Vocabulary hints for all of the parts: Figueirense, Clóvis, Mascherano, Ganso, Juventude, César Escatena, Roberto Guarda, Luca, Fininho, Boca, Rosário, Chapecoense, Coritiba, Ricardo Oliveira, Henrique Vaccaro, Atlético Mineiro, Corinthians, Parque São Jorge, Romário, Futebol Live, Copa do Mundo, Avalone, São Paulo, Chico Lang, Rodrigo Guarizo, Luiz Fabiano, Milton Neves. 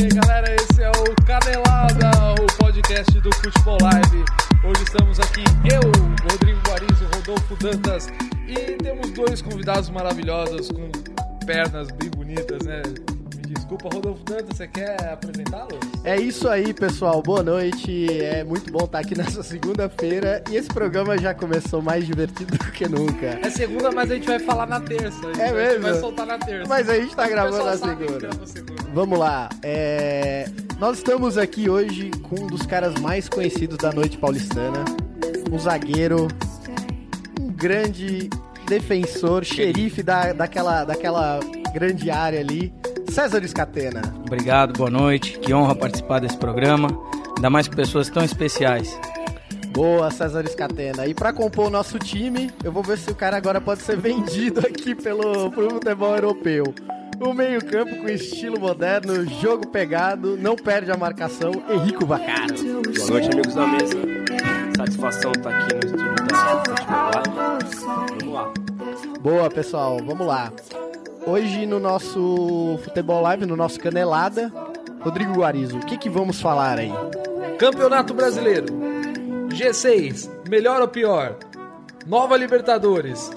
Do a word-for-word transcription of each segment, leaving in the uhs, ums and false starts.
aí, galera, esse é o Canelada, o podcast do Futebol Live. Hoje estamos aqui, eu, Rodrigo Guarizo, Rodolfo Dantas, e temos dois convidados maravilhosos com pernas bem bonitas, né? Me desculpa, Rodolfo Dantas, você quer apresentá-los? É isso aí, pessoal, boa noite, é muito bom estar aqui nessa segunda-feira, e esse programa já começou mais divertido do que nunca. É segunda, mas a gente vai falar na terça, a gente é vai, mesmo? vai soltar na terça. Mas a gente tá gravando na segunda. Vamos lá, é... nós estamos aqui hoje com um dos caras mais conhecidos da noite paulistana, um zagueiro, um grande defensor, xerife da, daquela, daquela grande área ali, César Escatena. Obrigado, boa noite, que honra participar desse programa, ainda mais com pessoas tão especiais. Boa, César Escatena. E para compor o nosso time, eu vou ver se o cara agora pode ser vendido aqui pelo pro futebol europeu. O meio-campo com estilo moderno, jogo pegado, não perde a marcação, Henrique Vaccaro. Boa noite, amigos da mesa. Satisfação estar aqui no estúdio da Futebol Live. Vamos lá. Boa, pessoal, vamos lá. Hoje no nosso Futebol Live, no nosso Canelada, Rodrigo Guarizo, o que, que vamos falar aí? Campeonato Brasileiro, G seis, melhor ou pior? Nova Libertadores,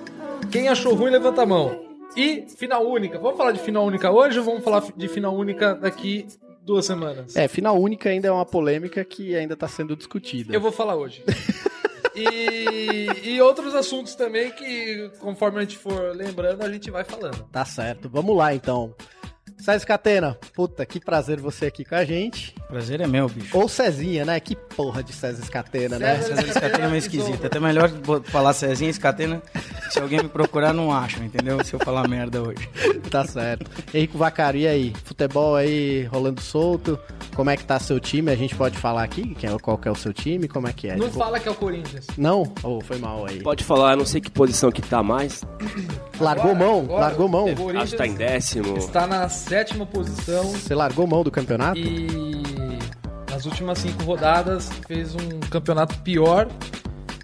quem achou ruim levanta a mão. E final única. Vamos falar de final única hoje ou vamos falar de final única daqui duas semanas? É, final única ainda é uma polêmica que ainda está sendo discutida. Eu vou falar hoje. e, e outros assuntos também que, conforme a gente for lembrando, a gente vai falando. Tá certo. Vamos lá, então. César Escatena, puta, que prazer você aqui com a gente. Prazer é meu, bicho. Ou Cezinha, né? Que porra de César Escatena, César, né? César Escatena é meio esquisito. É até melhor falar Cezinha Escatena. Se alguém me procurar, não acho, entendeu? Se eu falar merda hoje. Tá certo. Henrique Vaccaro, e aí? Futebol aí rolando solto? Como é que tá seu time? A gente pode falar aqui qual que é o seu time? Como é que é? Não tipo... fala que é o Corinthians. Não? Oh, foi mal aí. Pode falar, eu não sei que posição que tá mais. Largou agora, mão, agora, largou mão. Acho que tá em décimo. Está nas sétima posição. Você largou mão do campeonato? E nas últimas cinco rodadas fez um campeonato pior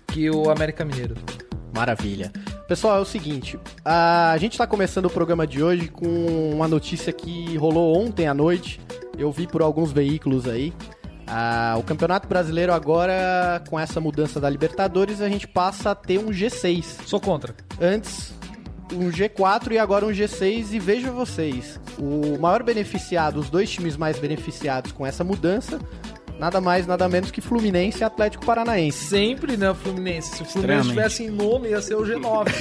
que o América Mineiro. Maravilha. Pessoal, é o seguinte, a gente está começando o programa de hoje com uma notícia que rolou ontem à noite. Eu vi por alguns veículos aí. Ah, o Campeonato Brasileiro agora, com essa mudança da Libertadores, a gente passa a ter um G seis. Sou contra. Antes... um G quatro e agora um G seis, e vejam vocês, o maior beneficiado, os dois times mais beneficiados com essa mudança, nada mais, nada menos que Fluminense e Atlético Paranaense. Sempre, né, Fluminense? Se o Fluminense estivesse em nome, ia ser o G nove.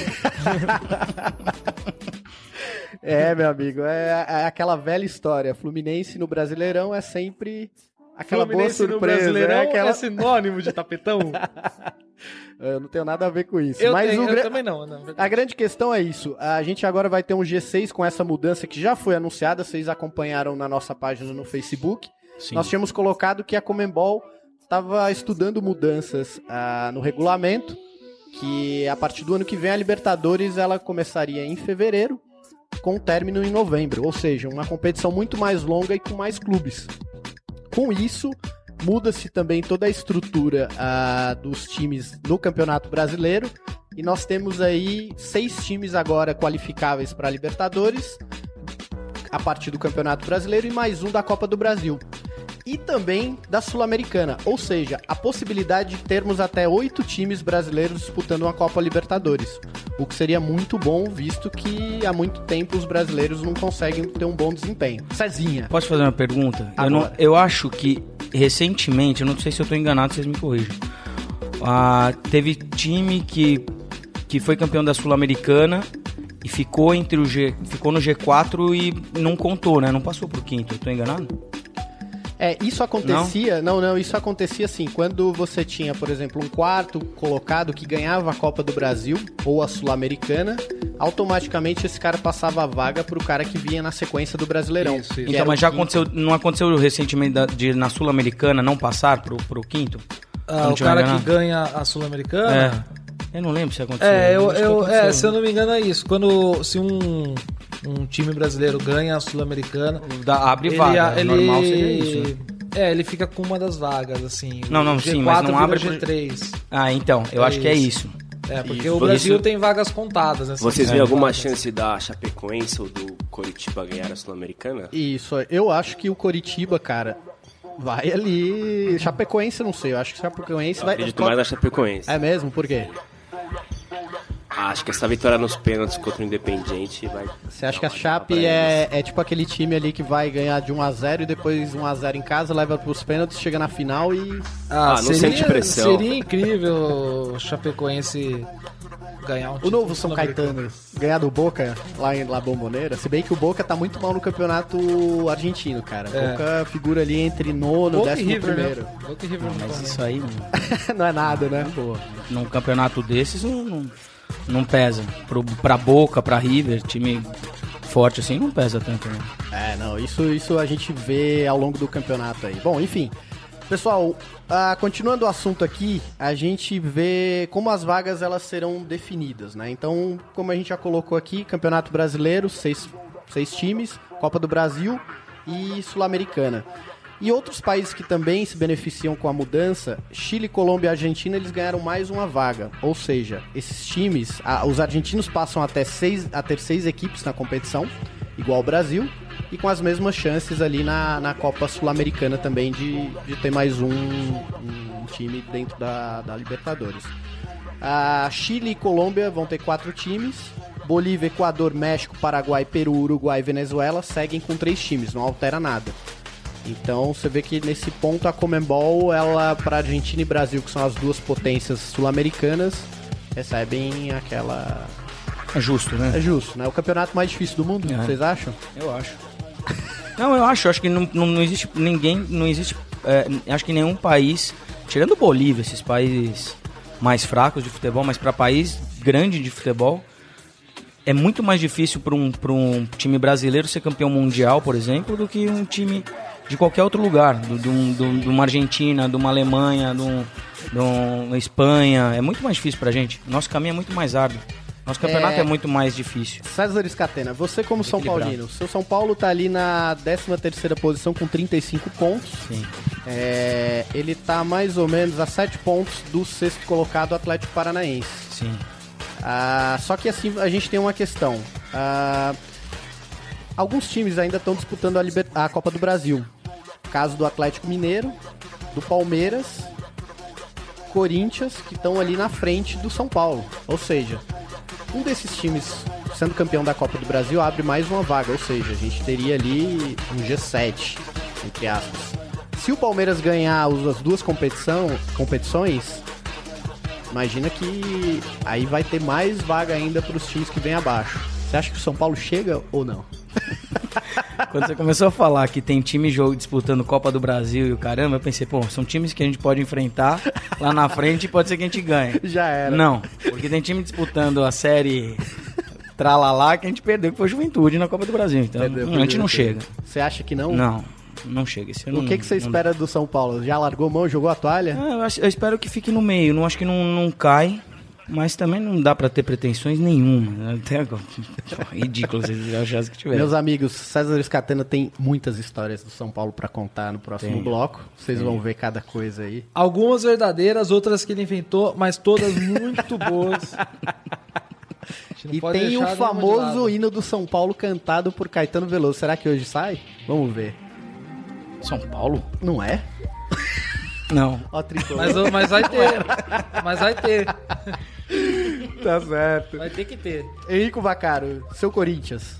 É, meu amigo, é, é aquela velha história, Fluminense no Brasileirão é sempre... aquela Fluminense boa surpresa, no Brasileirão é, aquela... é sinônimo de tapetão? Eu não tenho nada a ver com isso. Eu, mas tenho, o... eu também não, não. A grande questão é isso. A gente agora vai ter um G seis com essa mudança que já foi anunciada. Vocês acompanharam na nossa página no Facebook. Sim. Nós tínhamos colocado que a CONMEBOL estava estudando mudanças uh, no regulamento, que a partir do ano que vem a Libertadores ela começaria em fevereiro, com término em novembro. Ou seja, uma competição muito mais longa e com mais clubes. Com isso, muda-se também toda a estrutura uh, dos times no Campeonato Brasileiro, e nós temos aí seis times agora qualificáveis para a Libertadores, a partir do Campeonato Brasileiro, e mais um da Copa do Brasil. E também da Sul-Americana, ou seja, a possibilidade de termos até oito times brasileiros disputando uma Copa Libertadores, o que seria muito bom, visto que há muito tempo os brasileiros não conseguem ter um bom desempenho. Cezinha. Posso fazer uma pergunta? Eu, não, eu acho que recentemente, eu não sei se eu estou enganado, vocês me corrijam, ah, teve time que, que foi campeão da Sul-Americana e ficou, entre o G, ficou no G quatro e não contou, né? Não passou para o quinto, eu estou enganado? É, isso acontecia, não? não, não, isso acontecia assim, quando você tinha, por exemplo, um quarto colocado que ganhava a Copa do Brasil ou a Sul-Americana, automaticamente esse cara passava a vaga pro cara que vinha na sequência do Brasileirão. Isso, isso. Então, mas já aconteceu, não aconteceu recentemente de, na Sul-Americana não passar pro, pro quinto? Ah, o cara que ganha a Sul-Americana? É. Eu não lembro se aconteceu. É, eu, eu, aconteceu. É, se eu não me engano é isso, quando, se um... um time brasileiro ganha a Sul-Americana... Da, abre ele, vaga, ele, normal seria isso. Né? É, ele fica com uma das vagas, assim. Não, não, G quatro sim, mas não abre... G três. Ah, então, eu é acho isso. que é isso. É, porque isso, o Brasil isso... tem vagas contadas. Assim, vocês veem alguma vagas. chance da Chapecoense ou do Coritiba ganhar a Sul-Americana? Isso, eu acho que o Coritiba, cara, vai ali... Chapecoense, não sei, eu acho que o Chapecoense eu vai... acredito mais na Chapecoense. É mesmo? Por quê? Acho que essa vitória nos pênaltis contra o Independiente vai... Você acha que a Chape é, é tipo aquele time ali que vai ganhar de um a zero e depois um a zero em casa, leva pros pênaltis, chega na final e... Ah, ah não seria, sente pressão. Seria incrível o Chapecoense ganhar um título. O novo São Caetano ganhar do Boca lá em La Bombonera, se bem que o Boca tá muito mal no campeonato argentino, cara. É. Boca figura ali entre nono Boca décimo e décimo primeiro. Né? Boca e River. Ah, mas isso aí... não é nada, né? Pô, num campeonato desses não... Não pesa. Pro, pra Boca, pra River, time forte assim, não pesa tanto, né? É, não, isso, isso a gente vê ao longo do campeonato aí. Bom, enfim, pessoal, ah, continuando o assunto aqui, a gente vê como as vagas elas serão definidas, né? Então, como a gente já colocou aqui, Campeonato Brasileiro, seis, seis times, Copa do Brasil e Sul-Americana. E outros países que também se beneficiam com a mudança, Chile, Colômbia e Argentina, eles ganharam mais uma vaga. Ou seja, esses times, a, os argentinos passam até seis, a ter seis equipes na competição, igual o Brasil, e com as mesmas chances ali na, na Copa Sul-Americana também de, de ter mais um, um time dentro da, da Libertadores. A Chile e Colômbia vão ter quatro times. Bolívia, Equador, México, Paraguai, Peru, Uruguai e Venezuela seguem com três times, não altera nada. Então você vê que nesse ponto a CONMEBOL, ela para Argentina e Brasil, que são as duas potências sul-americanas, recebem aquela... É justo, né? É justo, né? O campeonato mais difícil do mundo, é. Vocês acham? Eu acho. Não, eu acho, eu acho que não, não, não existe ninguém, não existe, é, acho que nenhum país, tirando Bolívia, esses países mais fracos de futebol, mas para país grande de futebol, é muito mais difícil para um, para um time brasileiro ser campeão mundial, por exemplo, do que um time... de qualquer outro lugar, de do, do, do, do uma Argentina, de uma Alemanha, de uma Espanha. É muito mais difícil pra gente. Nosso caminho é muito mais árduo. Nosso campeonato é, é muito mais difícil. César Escatena, você como São Paulino, seu São Paulo tá ali na décima terceira posição com trinta e cinco pontos. Sim. É, ele tá mais ou menos a sete pontos do sexto colocado Atlético Paranaense. Sim. Ah, só que assim, a gente tem uma questão. Ah, alguns times ainda estão disputando a, Liber... a Copa do Brasil. Caso do Atlético Mineiro, do Palmeiras, Corinthians, que estão ali na frente do São Paulo. Ou seja, um desses times, sendo campeão da Copa do Brasil, abre mais uma vaga. Ou seja, a gente teria ali um G sete, entre aspas. Se o Palmeiras ganhar as duas competição... competições, imagina que aí vai ter mais vaga ainda para os times que vêm abaixo. Você acha que o São Paulo chega ou não? Quando você começou a falar que tem time jogo disputando Copa do Brasil e o caramba, eu pensei, pô, são times que a gente pode enfrentar lá na frente e pode ser que a gente ganhe. Já era. Não, porque tem time disputando a série Tralalá que a gente perdeu, que foi Juventude na Copa do Brasil. Então perdeu, perdeu, a gente não perdeu. Chega. Você acha que não? Não, não chega. Esse o que, não, que você não... espera do São Paulo? Já largou mão, jogou a toalha? Ah, eu, acho, eu espero que fique no meio, não acho que não, não cai. Mas também não dá pra ter pretensões nenhuma. Até agora. Ridículo vocês achassem que tiveram. Meus amigos, César Escatena tem muitas histórias do São Paulo pra contar no próximo tem. bloco. Vocês tem. vão ver cada coisa aí. Algumas verdadeiras, outras que ele inventou, mas todas muito boas. E tem o famoso hino do São Paulo cantado por Caetano Veloso. Será que hoje sai? Vamos ver. São Paulo? Não é? Não. Ó, mas, mas vai ter. Mas vai ter. Tá certo. Vai ter que ter. Henrique Vaccaro, seu Corinthians,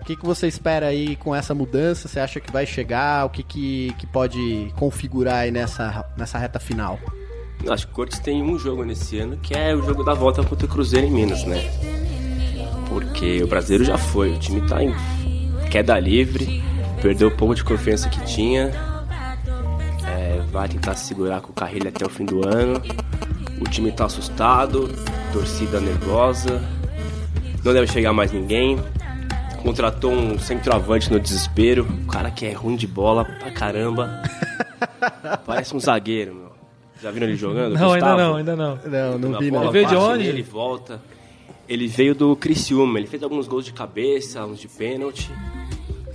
o que, que você espera aí com essa mudança? Você acha que vai chegar? O que, que, que pode configurar aí nessa, nessa reta final? Eu acho que o Corinthians tem um jogo nesse ano, que é o jogo da volta contra o Cruzeiro em Minas, né? Porque o brasileiro já foi. O time tá em queda livre, perdeu o pouco de confiança que tinha. É, vai tentar segurar com o Carrilho até o fim do ano. O time tá assustado, torcida nervosa, não deve chegar mais ninguém. Contratou um centroavante no desespero, um cara que é ruim de bola pra caramba. Parece um zagueiro, meu. Já viram ele jogando? Não, Gustavo? ainda não, ainda não. Não, não vi, bola, não. Ele veio de onde? Ele volta. Ele veio do Criciúma, ele fez alguns gols de cabeça, uns de pênalti.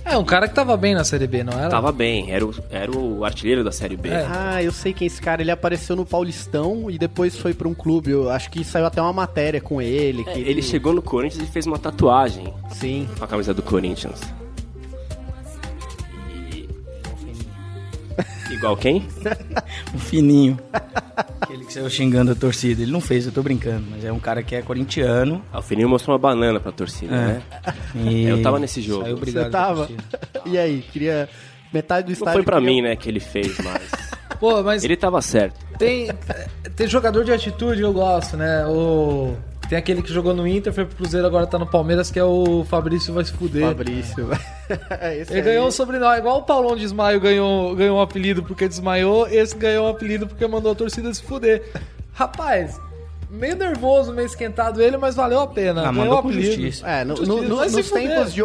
É, um cara que tava bem na Série B, não era? Tava bem, era o, era o artilheiro da Série B. É. Ah, eu sei quem é esse cara, ele apareceu no Paulistão e depois foi pra um clube, eu acho que saiu até uma matéria com ele. Que é, ele... ele chegou no Corinthians e fez uma tatuagem. Sim. Com a camisa do Corinthians. E... Igual quem? O Fininho. Aquele que saiu xingando a torcida. Ele não fez, eu tô brincando, mas é um cara que é corintiano. Ah, o Fininho mostrou uma banana pra torcida, é. né? E... Eu tava nesse jogo. Saiu brigado. Você tava? E aí, queria... Metade do estádio... Não foi pra queria... mim, né, que ele fez, mas... Pô, mas... Ele tava certo. Tem, tem jogador de atitude, eu gosto, né? O... Tem aquele que jogou no Inter, foi pro Cruzeiro, agora tá no Palmeiras, que é o Fabrício vai se fuder. Fabrício. Esse ele é ganhou ele. Um sobrenome, igual o Paulão de Desmaio ganhou, ganhou um apelido porque desmaiou, esse ganhou um apelido porque mandou a torcida se fuder. Rapaz, meio nervoso, meio esquentado ele, mas valeu a pena. Ah, mandou com justiça. É, no, justiça. No, no, nos tempos de...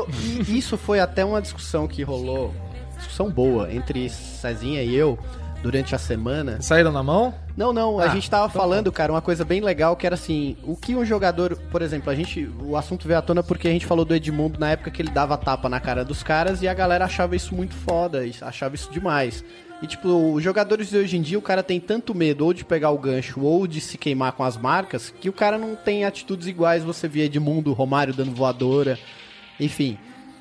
Isso foi até uma discussão que rolou, discussão boa, entre Cezinha e eu, durante a semana. Saíram na mão? Não, não. Ah, a gente tava falando, bom. cara, uma coisa bem legal que era assim, o que um jogador... Por exemplo, a gente... O assunto veio à tona porque a gente falou do Edmundo na época que ele dava tapa na cara dos caras e a galera achava isso muito foda, achava isso demais. E, tipo, os jogadores de hoje em dia, o cara tem tanto medo ou de pegar o gancho ou de se queimar com as marcas que o cara não tem atitudes iguais. Você via Edmundo, Romário dando voadora, enfim...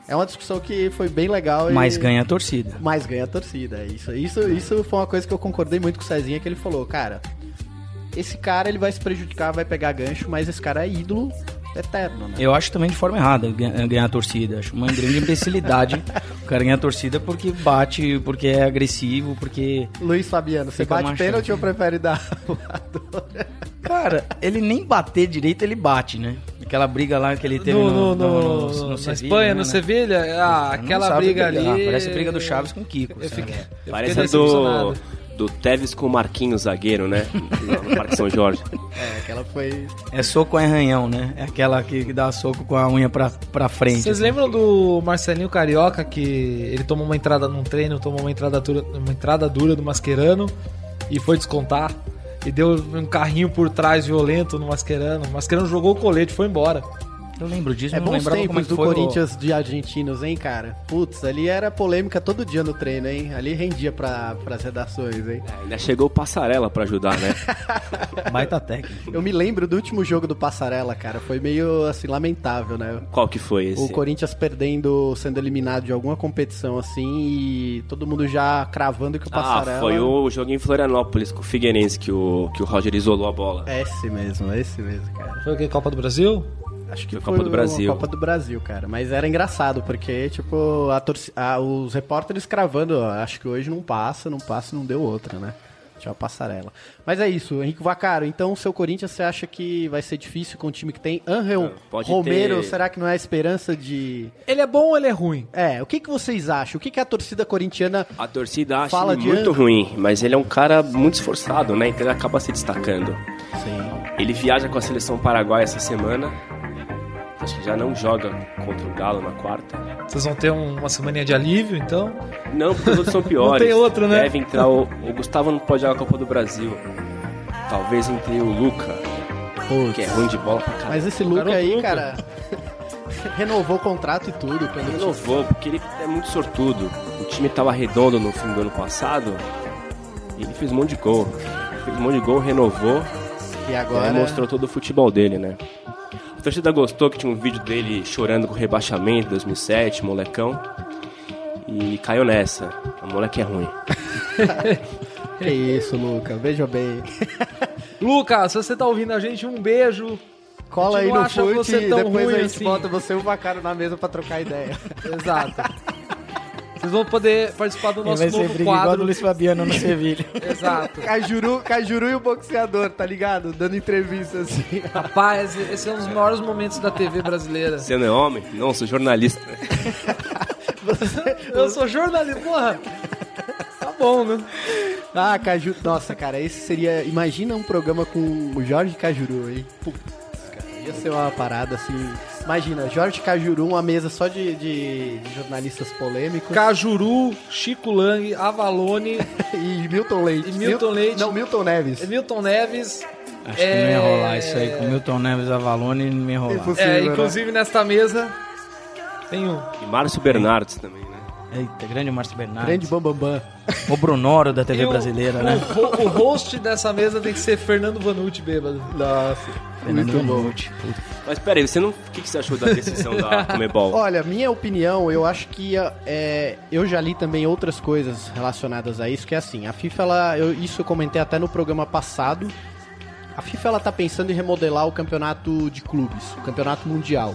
É uma discussão que foi bem legal. Mas e... ganha a torcida. Mas ganha a torcida. Isso, isso, isso foi uma coisa que eu concordei muito com o Cezinha, que ele falou, cara, esse cara ele vai se prejudicar, vai pegar gancho, mas esse cara é ídolo eterno, né? Eu acho também de forma errada ganhar a torcida. Acho uma grande imbecilidade o cara ganhar a torcida porque bate, porque é agressivo, porque... Luiz Fabiano, você bate pênalti ou prefere dar voadora? Cara, ele nem bater direito, ele bate, né? Aquela briga lá que ele teve no, no, no, no, no, no Sevilha, na Espanha, né? No Sevilha, ah, aquela briga brigar. ali... Parece a briga do Chaves com o Kiko. Eu fiquei, eu Parece a do, do Tevez com o Marquinhos, zagueiro, né? No Parque São Jorge. É, aquela foi... É soco a arranhão, né? É aquela que, que dá soco com a unha pra, pra frente. Vocês assim. Lembram do Marcelinho Carioca, que ele tomou uma entrada num treino, tomou uma entrada dura, uma entrada dura do Mascherano e foi descontar? E deu um carrinho por trás violento no Mascherano. O Mascherano jogou o colete, foi embora. Eu lembro disso, é não lembrava como foi. É bons tempos do Corinthians de argentinos, hein, cara? Putz, ali era polêmica todo dia no treino, hein? Ali rendia pra, pras redações, hein? É, ainda chegou o Passarela pra ajudar, né? Baita técnica. Eu me lembro do último jogo do Passarela, cara. Foi meio, assim, lamentável, né? Qual que foi esse? O Corinthians perdendo, sendo eliminado de alguma competição, assim, e todo mundo já cravando que o Passarela... Ah, foi o jogo em Florianópolis com o Figueirense, que o, que o Roger isolou a bola. Esse mesmo, esse mesmo, cara. Foi o quê? Copa do Brasil? Acho que foi Copa do Brasil. Copa do Brasil, cara. Mas era engraçado, porque, tipo, a torci... ah, os repórteres cravando, ó, acho que hoje não passa, não passa e não deu outra, né? Tinha uma passarela. Mas é isso, Henrique Vaccaro. Então, o seu Corinthians, você acha que vai ser difícil com o time que tem? Angel Romero, ter... será que não é a esperança de... Ele é bom ou ele é ruim? É, o que, que vocês acham? O que, que a torcida corintiana fala de... A torcida acha ele muito Angel? ruim, mas ele é um cara muito esforçado, né? Então, ele acaba se destacando. Sim. Ele viaja com a seleção paraguaia essa semana... Acho que já não joga contra o Galo na quarta. Vocês vão ter um, uma semaninha de alívio, então? Não, porque os outros são piores. Não tem outro, né? Deve entrar o, o Gustavo não pode jogar a Copa do Brasil. Talvez entre o Luca, Putz. que é ruim de bola pra caramba. Mas esse Luca aí, Luca. cara, renovou o contrato e tudo. Pelo renovou, time. porque ele é muito sortudo. O time tava redondo no fim do ano passado e ele fez um monte de gol. Fez um monte de gol, renovou e agora e mostrou todo o futebol dele, né? A torcida gostou que tinha um vídeo dele chorando com o rebaixamento, dois mil e sete, molecão. E caiu nessa. O moleque é ruim. Que isso, Luca. Veja bem. Luca, se você tá ouvindo a gente, um beijo. Cola aí no fute e depois a gente assim. bota você e o Vaccaro na mesa pra trocar ideia. Exato. Vocês vão poder participar do nosso novo quadro. Igual do Luiz Fabiano no Sevilha. Exato. Cajuru, Cajuru e o boxeador, tá ligado? Dando entrevista assim. Rapaz, esse é um dos maiores momentos da T V brasileira. Você não é homem? Não, sou jornalista. Você... Eu sou jornalista, porra. Tá bom, né? Ah, Cajuru. Nossa, cara, esse seria... Imagina um programa com o Jorge Cajuru, hein? Putz, cara, ia ser uma parada assim... Imagina, Jorge Cajuru, uma mesa só de, de jornalistas polêmicos. Cajuru, Chico Lang, Avalone... e Milton Leite. E Milton Leite. Não, Milton Neves. E Milton Neves. Acho é... que não ia rolar isso aí. Com Milton Neves, Avalone, não ia rolar. É, é possível, é, inclusive, né? Nesta mesa... Tem um. E Márcio Bernardes também, né? Eita, grande Márcio Bernardes. Grande Bambambam. O Brunoro da T V eu, brasileira, né? O, o host dessa mesa tem que ser Fernando Vanucci, bêbado. Nossa, Fernando muito Vanucci. Bom. Mas peraí, você não... o que você achou da decisão da CONMEBOL? Olha, minha opinião, eu acho que é, eu já li também outras coisas relacionadas a isso, que é assim, a FIFA, ela, eu, isso eu comentei até no programa passado, a FIFA ela tá pensando em remodelar o campeonato de clubes, o campeonato mundial.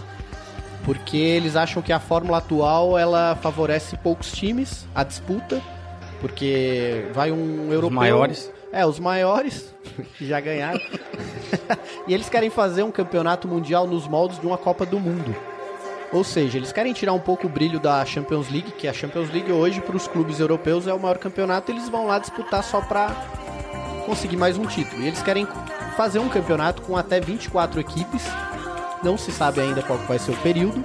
Porque eles acham que a fórmula atual ela favorece poucos times, a disputa, porque vai um europeu... Os maiores. É, os maiores, que já ganharam. E eles querem fazer um campeonato mundial nos moldes de uma Copa do Mundo. Ou seja, eles querem tirar um pouco o brilho da Champions League, que a Champions League hoje para os clubes europeus é o maior campeonato, e eles vão lá disputar só para conseguir mais um título. E eles querem fazer um campeonato com até vinte e quatro equipes, não se sabe ainda qual vai ser o período,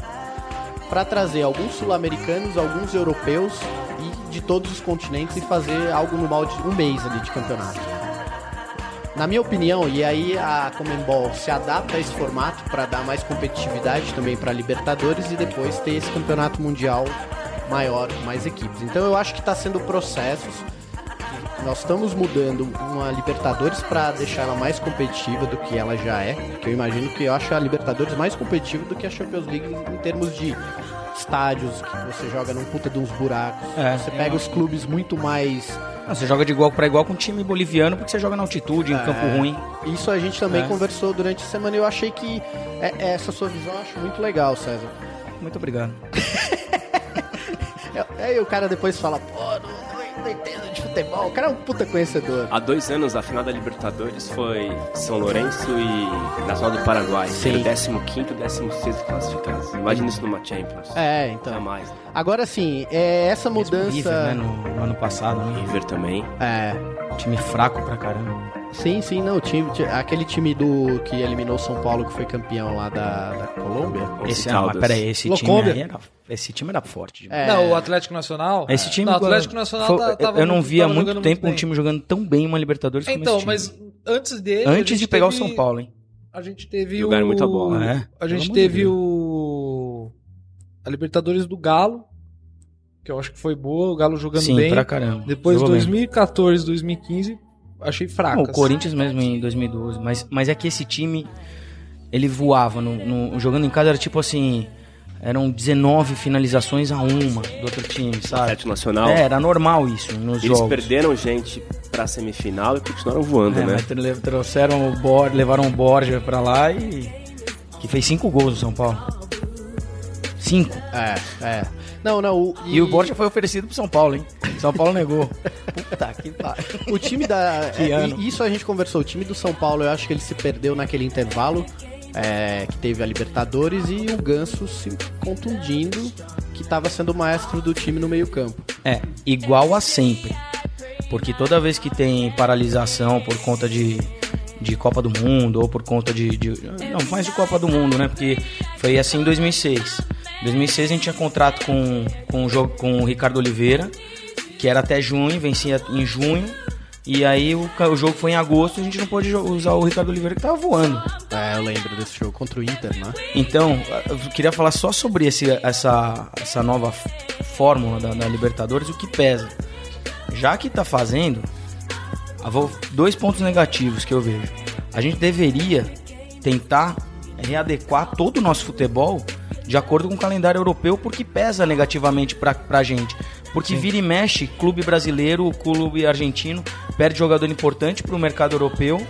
para trazer alguns sul-americanos, alguns europeus e de todos os continentes e fazer algo no molde um mês ali de campeonato. Na minha opinião, e aí a CONMEBOL se adapta a esse formato para dar mais competitividade também para Libertadores e depois ter esse campeonato mundial maior, com mais equipes. Então eu acho que está sendo processos. Nós estamos mudando uma Libertadores para deixar ela mais competitiva do que ela já é, que eu imagino que eu acho a Libertadores mais competitiva do que a Champions League em termos de estádios, que você joga num puta de uns buracos, é, você pega os clubes muito mais... Não, você joga de igual para igual com um time boliviano porque você joga na altitude, em é, campo ruim. Isso a gente também é. conversou durante a semana e eu achei que é, essa sua visão eu acho muito legal, César. Muito obrigado. Aí o cara depois fala, pô, não... não entendo de futebol, o cara é um puta conhecedor. Há dois anos, a final da Libertadores foi São Lourenço e Nacional do Paraguai. Sim. décimo quinto e décimo sexto classificados. Imagina isso numa Champions. É, então. É mais, né? Agora sim, é essa mudança... River, né? No, no ano passado, né? River também. É. Time fraco pra caramba. Sim, sim, não. Time, aquele time do que eliminou São Paulo, que foi campeão lá da, da Colômbia. Esse, não, mas peraí, esse time aí era... Esse time era forte. É. Não, o Atlético Nacional... Esse time... Não, o Atlético Nacional foi, tava, tava... Eu não vi há muito tempo um time jogando tão bem uma Libertadores então, como esse time. Então, mas antes dele... Antes de pegar teve, o São Paulo, hein? A gente teve o... Jogaram muita bola, né? A gente teve o... A Libertadores do Galo, que eu acho que foi boa, o Galo jogando Sim, bem. Sim, pra caramba. Depois de dois mil e catorze, dois mil e quinze, achei fraco. O Corinthians mesmo em dois mil e doze. Mas, mas é que esse time, ele voava. No, no, jogando em casa era tipo assim... Eram dezenove finalizações a uma do outro time, sabe? Atlético Nacional. É, era normal isso nos Eles jogos. Eles perderam gente pra semifinal e continuaram voando, é, né? Mas trouxeram o Borja, levaram o Borja pra lá e... Que fez cinco gols no São Paulo. Cinco. É, é. Não, não. O, e... e o Borja foi oferecido pro São Paulo, hein? São Paulo negou. Puta que pariu. O time da... que é, ano. Isso a gente conversou. O time do São Paulo, eu acho que ele se perdeu naquele intervalo. É, que teve a Libertadores e o Ganso se contundindo, que estava sendo o maestro do time no meio-campo. É, igual a sempre. Porque toda vez que tem paralisação por conta de, de Copa do Mundo, ou por conta de, de... Não, mais de Copa do Mundo, né? Porque foi assim em dois mil e seis. Em dois mil e seis a gente tinha contrato com, com, o, jogo, com o Ricardo Oliveira, que era até junho, vencia em junho. E aí o, o jogo foi em agosto e a gente não pôde usar o Ricardo Oliveira que tava voando. É, eu lembro desse jogo contra o Inter, né? Então, eu queria falar só sobre esse, essa, essa nova fórmula da, da Libertadores, o que pesa. Já que tá fazendo, dois pontos negativos que eu vejo. A gente deveria tentar readequar todo o nosso futebol de acordo com o calendário europeu, porque pesa negativamente pra, pra gente. Porque Sim. vira e mexe, clube brasileiro, clube argentino, perde jogador importante pro mercado europeu,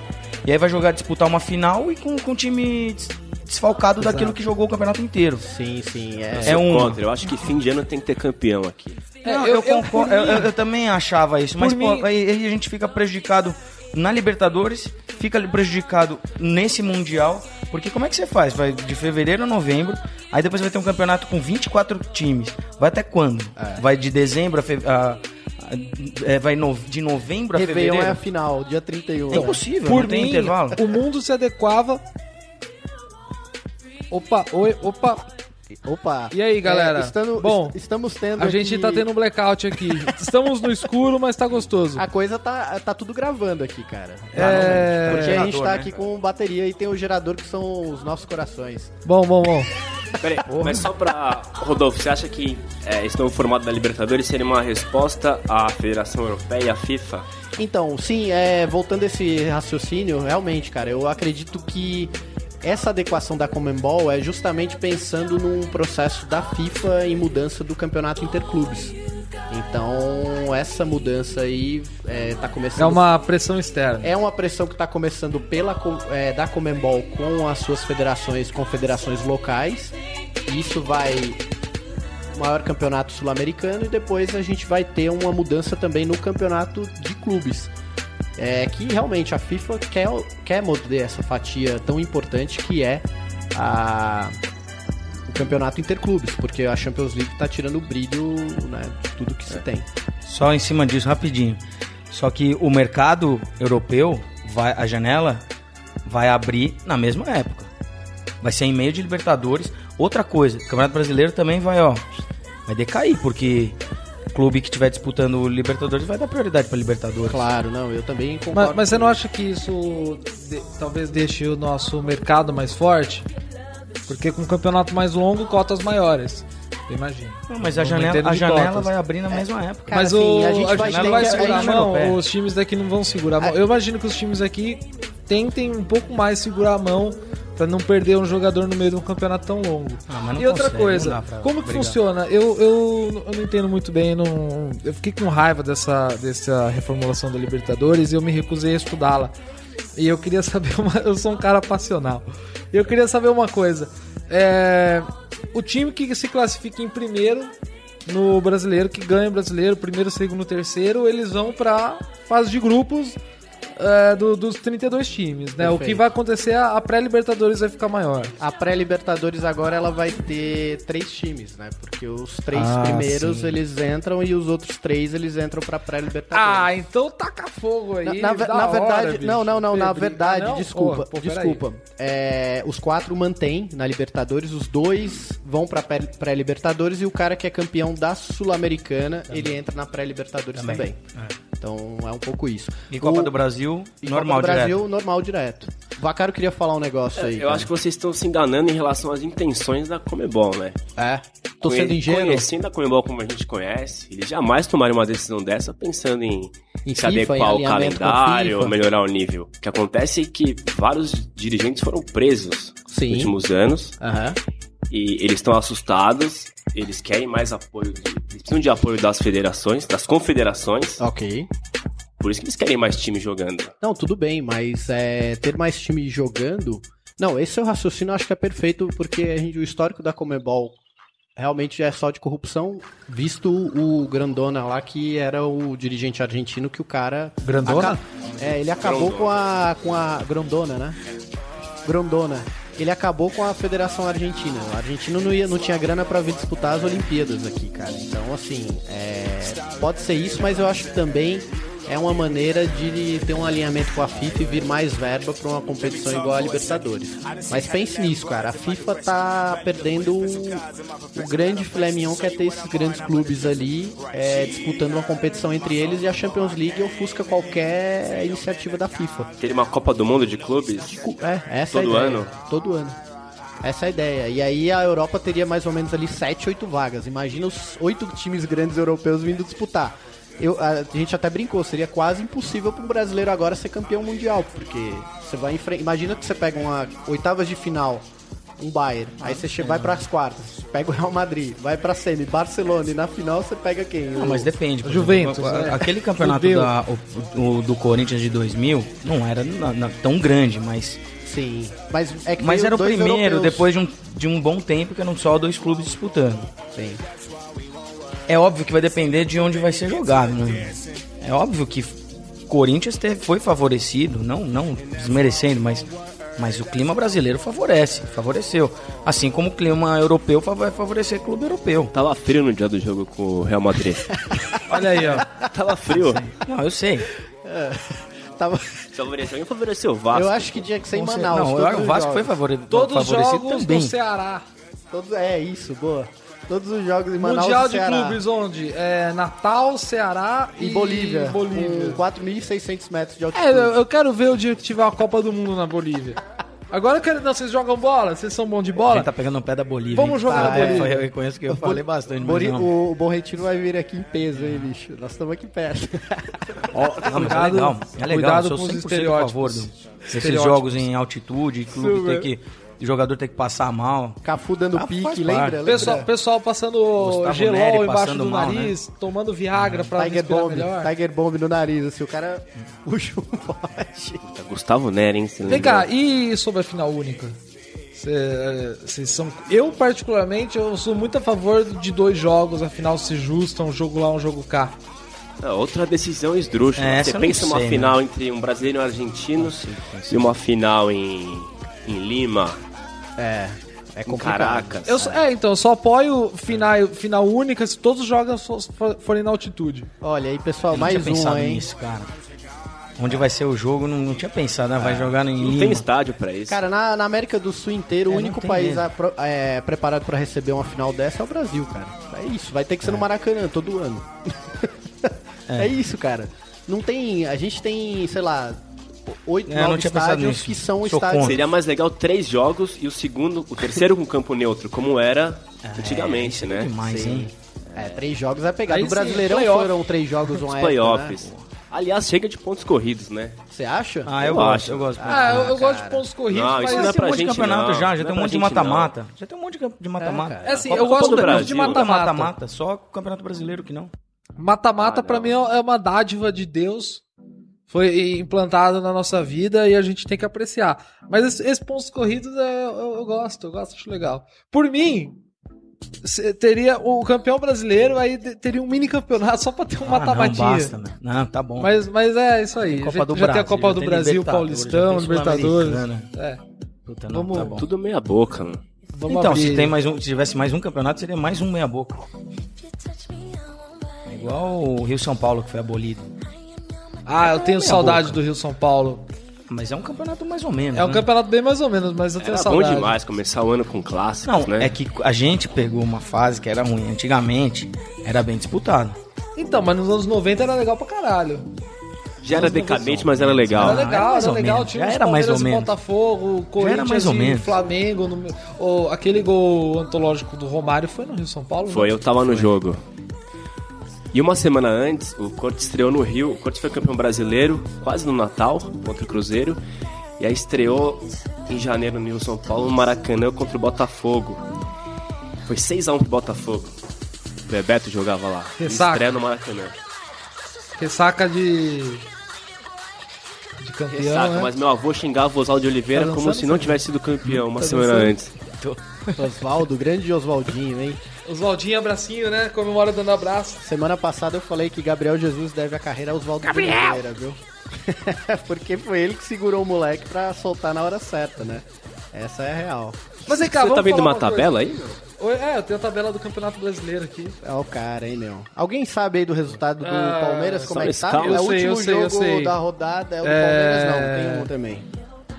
e aí vai jogar, disputar uma final e com o time desfalcado Exato. daquilo que jogou o campeonato inteiro. Sim, sim. É, é um... contra. Eu acho que fim de ano tem que ter campeão aqui. É, eu, eu, eu, concordo, eu, eu, eu também achava isso, mas pô, aí a gente fica prejudicado na Libertadores, fica prejudicado nesse Mundial, porque como é que você faz? Vai de fevereiro a novembro, aí depois vai ter um campeonato com vinte e quatro times. Vai até quando? É. Vai de dezembro a fevereiro... É, vai no, de novembro a fevereiro? Réveillon é a final, dia trinta e um. É impossível, Por não tem mim, intervalo. O mundo se adequava... Opa, oi, opa... Opa! E aí, galera? É, estando, Bom, est- estamos tendo a aqui... gente tá tendo um blackout aqui. Estamos no escuro, mas tá gostoso. A coisa tá, tá tudo gravando aqui, cara. É... Porque é... a gente tá aqui com bateria e tem o gerador que são os nossos corações. Bom, bom, bom. Peraí, mas só pra... Rodolfo, você acha que é, esse novo formato da Libertadores seria uma resposta à Federação Europeia, à FIFA? Então, sim, é, voltando a esse raciocínio, realmente, cara, eu acredito que essa adequação da CONMEBOL é justamente pensando num processo da FIFA e mudança do campeonato interclubes. Então, essa mudança aí está é, começando... É uma pressão externa. É uma pressão que está começando pela, é, da CONMEBOL com as suas federações, confederações locais. Isso vai... maior campeonato sul-americano, e depois a gente vai ter uma mudança também no campeonato de clubes. É que realmente a FIFA quer, quer manter essa fatia tão importante que é a, o campeonato interclubes, porque a Champions League está tirando o brilho, né, de tudo que se tem. Só em cima disso, rapidinho. Só que o mercado europeu, vai, a janela, vai abrir na mesma época. Vai ser em meio de Libertadores. Outra coisa, o Campeonato Brasileiro também vai, ó, vai decair, porque o clube que estiver disputando o Libertadores vai dar prioridade para Libertadores. Claro, não, eu também concordo. Mas, mas você não acha que isso de, talvez deixe o nosso mercado mais forte? Porque com o campeonato mais longo, cotas maiores. Imagina. Não, mas a janela, a janela vai abrir na é, mesma época. Cara, mas assim, o, a gente a vai, janela vai segurar a mão. É. Os times daqui não vão segurar a mão. Eu imagino que os times aqui tentem um pouco mais segurar a mão, pra não perder um jogador no meio de um campeonato tão longo. Ah, mas não e outra consegue, coisa, pra... como que Obrigado. funciona? Eu, eu, eu não entendo muito bem, não, eu fiquei com raiva dessa, dessa reformulação da Libertadores e eu me recusei a estudá-la. E eu queria saber, uma, eu sou um cara passional, eu queria saber uma coisa. É, o time que se classifica em primeiro no brasileiro, que ganha o brasileiro, primeiro, segundo, terceiro, eles vão pra fase de grupos. É, do, dos trinta e dois times, né? Perfeito. O que vai acontecer, a, a pré-Libertadores vai ficar maior. A pré-Libertadores agora ela vai ter três times, né? Porque os três ah, primeiros sim. eles entram e os outros três eles entram pra pré-Libertadores. Ah, então taca fogo aí. Na, na, na verdade, hora, não, não, não, Pedro, na verdade, não? desculpa, oh, pô, desculpa. É, os quatro mantêm na Libertadores, os dois vão pra pré-Libertadores e o cara que é campeão da Sul-Americana, também. ele entra na pré-Libertadores também. também. É. Então é um pouco isso. E Copa o... do Brasil, e normal Copa do Brasil, direto. normal direto. Vaccaro queria falar um negócio é, aí. Eu cara. acho que vocês estão se enganando em relação às intenções da CONMEBOL, né? É. Tô Conhe... sendo ingênuo. Conhecendo a CONMEBOL como a gente conhece, eles jamais tomaram uma decisão dessa pensando em, em se adequar o calendário ou melhorar o nível. O que acontece é que vários dirigentes foram presos Sim. nos últimos anos. Aham. Uhum. E eles estão assustados, eles querem mais apoio, de, eles precisam de apoio das federações, das confederações. Ok. Por isso que eles querem mais time jogando. Não, tudo bem, mas é, ter mais time jogando... Não, esse é o raciocínio, acho que é perfeito, porque a gente, o histórico da CONMEBOL realmente já é só de corrupção, visto o Grandona lá, que era o dirigente argentino que o cara... Grandona? Aca... É, ele acabou Grandona. com a... com a Grandona, né? Grandona. Ele acabou com a Federação Argentina. O argentino não, ia, não tinha grana pra vir disputar as Olimpíadas aqui, cara. Então, assim, é, pode ser isso, mas eu acho que também é uma maneira de ter um alinhamento com a FIFA e vir mais verba pra uma competição igual a Libertadores. Mas pense nisso, cara. A FIFA tá perdendo o grande filé mignon que é ter esses grandes clubes ali é, disputando uma competição entre eles, e a Champions League ofusca qualquer iniciativa da FIFA. Teria uma Copa do Mundo de clubes? É, essa todo é a ideia. ano? Todo ano. Essa é a ideia. E aí a Europa teria mais ou menos ali sete, oito vagas. Imagina os oito times grandes europeus vindo disputar. Eu, a gente até brincou, seria quase impossível para um brasileiro agora ser campeão mundial, porque você vai enfrentar. Imagina que você pega uma oitavas de final, um Bayern, ah, aí você é. vai para as quartas, pega o Real Madrid, vai para a semi, Barcelona, e na final você pega quem? Não, o... mas depende. Por Juventus. Exemplo, né? Aquele campeonato da, o, o, do Corinthians de dois mil não era na, na, tão grande, mas. Sim. Mas, é que mas era o primeiro, europeus. depois de um, de um bom tempo, que eram só dois clubes disputando. Sim. É óbvio que vai depender de onde vai ser jogado, né? É óbvio que Corinthians teve, foi favorecido, não, não desmerecendo, mas, mas o clima brasileiro favorece, favoreceu. Assim como o clima europeu vai favorecer clube europeu. Tava frio no dia do jogo com o Real Madrid. Olha aí, ó. Tava frio. Não, eu sei. É, tava... Favoreceu, alguém favoreceu o Vasco. Eu acho que tinha que ser em Manaus. Não, eu, o Vasco jogos. foi favore... todos favorecido jogos também. Todos os jogos do Ceará. Todos... É isso, boa. Todos os jogos em Manaus e Ceará. Mundial de clubes onde? É, Natal, Ceará e, e Bolívia. Bolívia. Com quatro mil e seiscentos metros de altitude. É, eu quero ver o dia que tiver a Copa do Mundo na Bolívia. Agora eu quero. Não, vocês jogam bola? Vocês são bons de bola? A gente tá pegando o pé da Bolívia. Vamos jogar tá, na Bolívia. É, eu reconheço que eu o falei bastante. Bori, o, o Bom Retiro vai vir aqui em peso, hein, bicho? Nós estamos aqui em peso. Oh, não, mas é legal. É legal, eu sou cem por cento a favor desses jogos em altitude, clube Sim, tem que. O jogador tem que passar mal. Cafu dando ah, pique, lembra? O pessoal, pessoal passando gelol embaixo do mal, nariz, né? Tomando Viagra ah, pra Tiger Bomb, melhor. Tiger Bomb no nariz, assim, o cara puxa o bote. Gustavo Nery, hein? Vem cá, e sobre a final única? Cê, são... Eu, particularmente, eu sou muito a favor de dois jogos, a final se justa, um jogo lá, um jogo cá. Não, outra decisão esdrúxula. É, você pensa sei, uma né? final entre um brasileiro e um argentino sei, e uma final em... em Lima. É, é complicado. Caracas. Eu, é, então, eu só apoio final, final única se todos os jogos forem na altitude. Olha aí, pessoal, mais um, hein? Nisso, cara. Onde vai ser o jogo, não, não tinha pensado, né? Vai é, jogar em Lima. Não tem estádio pra isso. Cara, na, na América do Sul inteiro, é, o único país a, é, preparado pra receber uma final dessa é o Brasil, cara. É isso, vai ter que ser é. no Maracanã todo ano. é. é isso, cara. Não tem... A gente tem, sei lá... oito, é, nove estádios que são estádios. Seria mais legal três jogos e o segundo, o terceiro com campo neutro, como era é, antigamente, é né? Demais, sim. Hein? É, três jogos vai pegar. Do Brasileirão foram três jogos uma época, playoffs. Né? Aliás, chega de pontos corridos, né? Você acha? Ah, eu, eu acho. Eu gosto. Ah, eu, eu gosto de pontos corridos. Não, mas isso não é pra um monte gente de campeonato não. já, já não tem um monte de mata-mata. Já tem um monte de mata-mata. É, é assim, eu gosto de mata-mata, só o Campeonato Brasileiro que não. Mata-mata pra mim é uma dádiva de Deus. Foi implantado na nossa vida e a gente tem que apreciar. Mas esses esse pontos corridos eu, eu, eu gosto, eu gosto, acho legal. Por mim, teria o campeão brasileiro, aí teria um mini campeonato só pra ter um ah, mata-matinha. Não, basta, né? Não, tá bom. Mas, mas é isso aí. Copa já, do já Brasil, tem a Copa do Brasil, Paulistão, Libertadores. É. Puta, não, vamos, tá bom. Tudo meia boca, mano. Vamos então, abrir. Se, tem mais um, se tivesse mais um campeonato, seria mais um meia boca. É igual o Rio-São Paulo, que foi abolido. Ah, eu tenho saudade boca. do Rio São Paulo. Mas é um campeonato mais ou menos. É um né? campeonato bem mais ou menos, mas eu tenho era saudade. É bom demais começar o ano com clássicos, não, né? É que a gente pegou uma fase que era ruim. Antigamente era bem disputado. Então, mas nos anos noventa era legal pra caralho. Já era decadente, mas era legal. Era legal, era legal. Tinha os Palmeiras e Botafogo, Corinthians e Flamengo. No... Oh, aquele gol antológico do Romário foi no Rio São Paulo? Foi, eu tava no jogo. E uma semana antes, o Corinthians estreou no Rio. O Corinthians foi campeão brasileiro, quase no Natal, contra o Cruzeiro. E aí estreou em janeiro no Rio São Paulo, no Maracanã, contra o Botafogo. Foi seis a um pro Botafogo. O Bebeto jogava lá. Ressaca. Estreia no Maracanã. Ressaca de... de campeão, Ressaca, né? Mas meu avô xingava o Oswaldo de Oliveira como se não tivesse sido campeão uma semana antes. Oswaldo, grande Oswaldinho, hein? Oswaldinho, abracinho, né? Comemora dando abraço. Semana passada eu falei que Gabriel Jesus deve a carreira a Oswaldo Oliveira, viu? Porque foi ele que segurou o moleque pra soltar na hora certa, né? Essa é a real. Mas aí, cara, você tá vendo uma, uma tabela coisa. aí? É, eu tenho a tabela do Campeonato Brasileiro aqui. É o cara, hein, meu? Alguém sabe aí do resultado do ah, Palmeiras? Como é que tá? É o sei, último sei, jogo da rodada, é o é... do Palmeiras, não. Tem um também.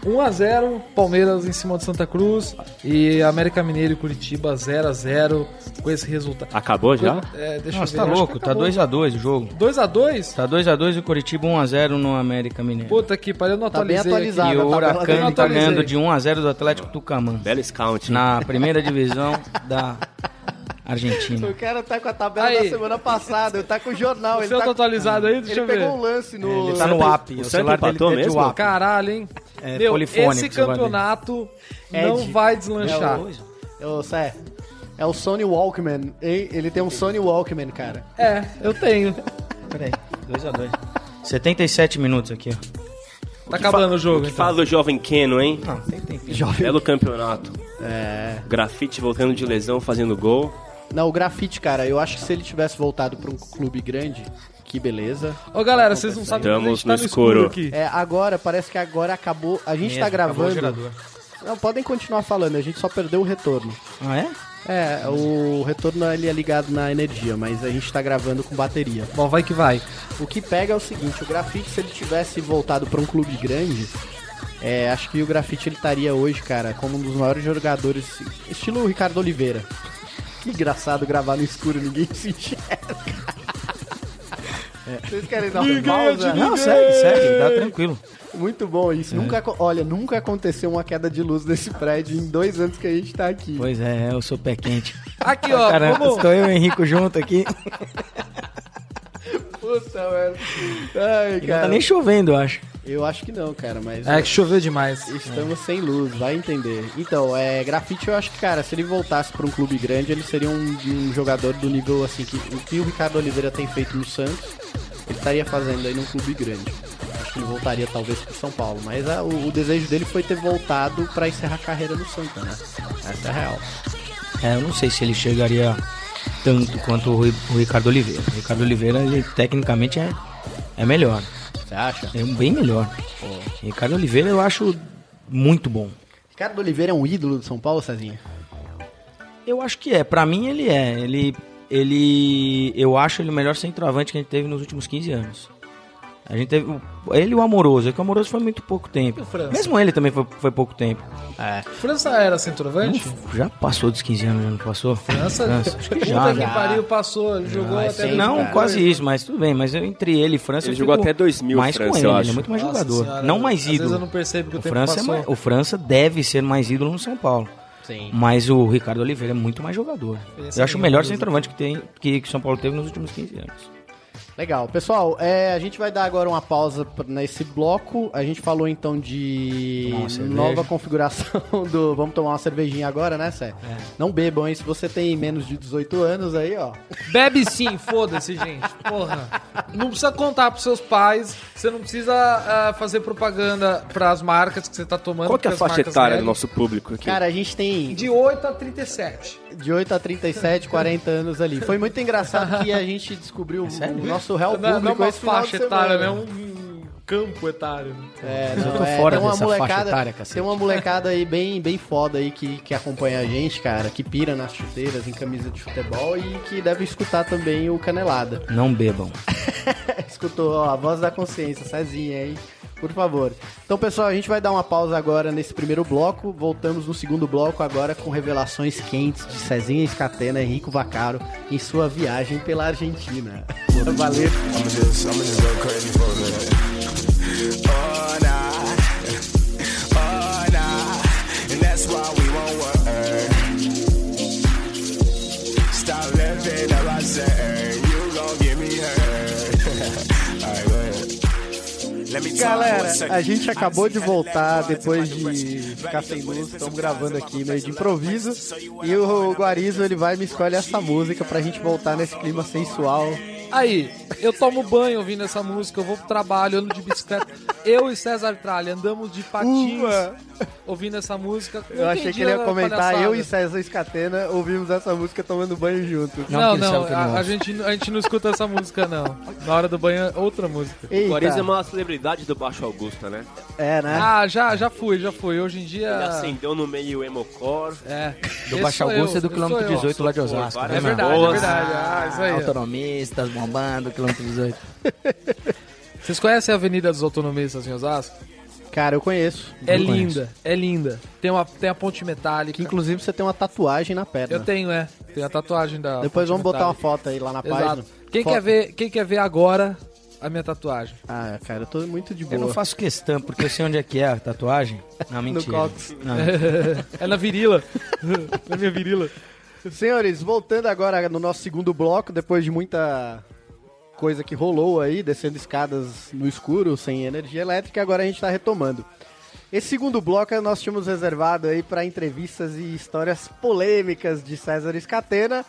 um a zero, Palmeiras em cima de Santa Cruz e América Mineiro e Curitiba zero a zero com esse resultado. Acabou já? É, deixa Nossa, eu ver. Tá louco, tá dois a dois o jogo. dois a dois? Tá dois a dois e o Curitiba um a zero no América Mineiro. Puta que pariu, eu não atualizei. Tá bem atualizado. E o Huracan tá ganhando de um a zero do Atlético Tucumã. Belo scout. Na primeira divisão da... Argentina. O cara tá com a tabela aí. Da semana passada, tá com o jornal. O ele seu tá atualizado aí, deixa eu ver. Ele pegou um lance no... Ele tá no app, o, o celular dele é mesmo? O caralho, hein? É, meu, esse campeonato dele. Não Ed. vai deslanchar. É o, é, é o Sony Walkman, hein? Ele tem um Sony Walkman, cara. É, eu tenho. Peraí, dois a dois. setenta e sete minutos aqui, ó. Tá acabando o jogo, o que então. Fala do jovem Keno, hein? Não, tem tempo. Jovem... Belo campeonato. É... Grafite voltando de lesão, fazendo gol. Não, o Grafite, cara, eu acho que se ele tivesse voltado pra um clube grande, que beleza. Ô, galera, vocês não sabem como a gente tá no escuro, escuro aqui. É, agora, parece que agora acabou, a gente Mesmo, tá gravando. Não, podem continuar falando, a gente só perdeu o retorno. Ah, é? É, o retorno ele é ligado na energia, mas a gente tá gravando com bateria. Bom, vai que vai. O que pega é o seguinte, o Grafite, se ele tivesse voltado pra um clube grande... É, acho que o Grafite ele estaria hoje, cara, como um dos maiores jogadores, estilo o Ricardo Oliveira. Que engraçado gravar no escuro, ninguém se enxerga. É. Vocês querem dar uma pausa? Não, segue, segue, tá tranquilo. Muito bom isso. É. Nunca, olha, nunca aconteceu uma queda de luz nesse prédio em dois anos que a gente tá aqui. Pois é, eu sou pé quente. Aqui, ó. Caramba, como... estou eu e o Henrico junto aqui. Puta, velho. Ai, cara. Não tá nem chovendo, eu acho. Eu acho que não, cara, mas... É que choveu demais. Estamos é. sem luz, vai entender. Então, é, Grafite, eu acho que, cara, se ele voltasse para um clube grande, ele seria um, um jogador do nível, assim, que o que o Ricardo Oliveira tem feito no Santos, ele estaria fazendo aí num clube grande. Acho que ele voltaria, talvez, pro São Paulo. Mas a, o, o desejo dele foi ter voltado para encerrar a carreira no Santos, né? Essa é a real. É, eu não sei se ele chegaria tanto quanto o, o Ricardo Oliveira. O Ricardo Oliveira, ele, tecnicamente, é, é melhor. Você acha? É bem melhor. Oh. Ricardo Oliveira eu acho muito bom. Ricardo Oliveira é um ídolo do São Paulo, Cezinha? Eu acho que é. Pra mim ele é. Ele, ele, eu acho ele o melhor centroavante que a gente teve nos últimos quinze anos. A gente teve ele e o Amoroso. É que o Amoroso foi muito pouco tempo. Mesmo ele também foi, foi pouco tempo. É. França era centroavante? Não, já passou dos quinze anos, já não passou? França, França. Acho que já. já. Que pariu, passou, ele jogou ah, até... Não, cara. Quase isso, mas tudo bem. Mas entre ele e França... Ele jogou até dois mil, mais França, com ele, eu acho. Ele é muito mais Nossa jogador. Senhora, não mais às ídolo. Às vezes eu não percebo que o, o tempo França passou. É mais, o França deve ser mais ídolo no São Paulo. Sim. Mas o Ricardo Oliveira é muito mais jogador. Esse eu é acho o melhor mesmo. Centroavante que tem que o São Paulo teve nos últimos quinze anos. Legal. Pessoal, é, a gente vai dar agora uma pausa nesse bloco. A gente falou, então, de nova configuração do... Vamos tomar uma cervejinha agora, né, Cé? É. Não bebam, hein? Se você tem menos de dezoito anos aí, ó... Bebe sim, foda-se, gente. Porra. Não precisa contar pros seus pais. Você não precisa uh, fazer propaganda pras marcas que você tá tomando. Qual que é a faixa etária do nosso público aqui? Cara, a gente tem... De oito a trinta e sete. De oito a trinta e sete, quarenta anos ali. Foi muito engraçado que a gente descobriu... É o nosso real público, não é uma faixa etária, né? É um campo etário. É, não, eu tô é, fora tem uma dessa molecada, faixa etária, cacete. Tem uma molecada aí bem, bem foda aí que, que acompanha a gente, cara, que pira nas chuteiras, em camisa de futebol e que deve escutar também o Canelada. Não bebam. Escutou, ó, a voz da consciência, Cezinha, hein? Por favor. Então, pessoal, a gente vai dar uma pausa agora nesse primeiro bloco. Voltamos no segundo bloco agora com revelações quentes de Cezinha Escatena e Henrique Vaccaro em sua viagem pela Argentina. Valeu. Galera, a gente acabou de voltar depois de ficar sem luz, estamos gravando aqui meio de improviso e o Guarizo ele vai me escolher essa música pra gente voltar nesse clima sensual. Aí, eu tomo banho ouvindo essa música, eu vou pro trabalho, ando de bicicleta. Eu e César Tralha andamos de patins Uma. ouvindo essa música. Não eu achei que ele ia comentar, palhaçada. Eu e César Escatena ouvimos essa música tomando banho juntos. Não, não, não, a, a, gente, a gente não escuta essa música, não. Na hora do banho é outra música. Eita. O Guarizo é uma celebridade do Baixo Augusta, né? É, né? Ah, já, já fui, já fui. Hoje em dia... Ele acendeu no meio Emocor. É. Do Baixo Augusta e do quilômetro dezoito lá de Osasco. É verdade, é verdade. Ah, isso aí. Autonomistas, bombando, quilômetro dezoito. Vocês conhecem a Avenida dos Autonomistas em Osasco? Cara, eu conheço. É linda, é linda. Tem, uma, tem a ponte metálica. Que, inclusive, você tem uma tatuagem na pedra. Eu tenho, é. Tem a tatuagem da Depois vamos metálica. Botar uma foto aí lá na Exato. Página. Quem quer, ver, quem quer ver agora a minha tatuagem? Ah, cara, eu tô muito de boa. Eu não faço questão, porque eu sei onde é que é a tatuagem. Não, mentira. No cóccix. Não. É na virila. Na minha virila. Senhores, voltando agora no nosso segundo bloco, depois de muita coisa que rolou aí, descendo escadas no escuro, sem energia elétrica, agora a gente tá retomando. Esse segundo bloco nós tínhamos reservado aí para entrevistas e histórias polêmicas de César Escatena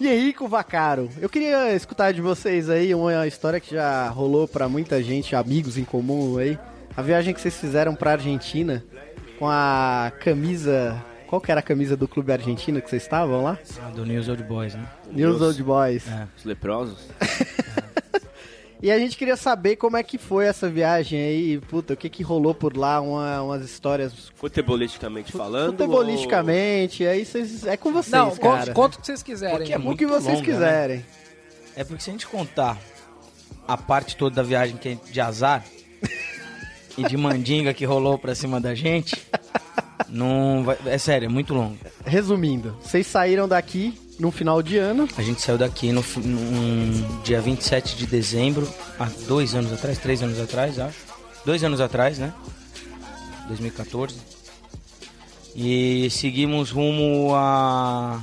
e Henrique Vaccaro. Eu queria escutar de vocês aí uma história que já rolou para muita gente, amigos em comum aí, a viagem que vocês fizeram pra Argentina com a camisa... Qual que era a camisa do clube argentino que vocês estavam lá? Ah, do News Old Boys, né? News Old Boys. É. Os leprosos. É. E a gente queria saber como é que foi essa viagem aí, puta, o que que rolou por lá, uma, umas histórias... Futebolisticamente falando? Futebolisticamente, ou... aí vocês, é com vocês, Não, cara. Não, conta o que vocês quiserem. Porque é muito o que vocês longa, quiserem. Né? É porque se a gente contar a parte toda da viagem que é de azar e de mandinga que rolou pra cima da gente... Não vai, é sério, é muito longo. Resumindo, vocês saíram daqui no final de ano. A gente saiu daqui no, no, no dia vinte e sete de dezembro, há dois anos atrás, três anos atrás, acho. dois anos atrás, né? dois mil e quatorze. E seguimos rumo a...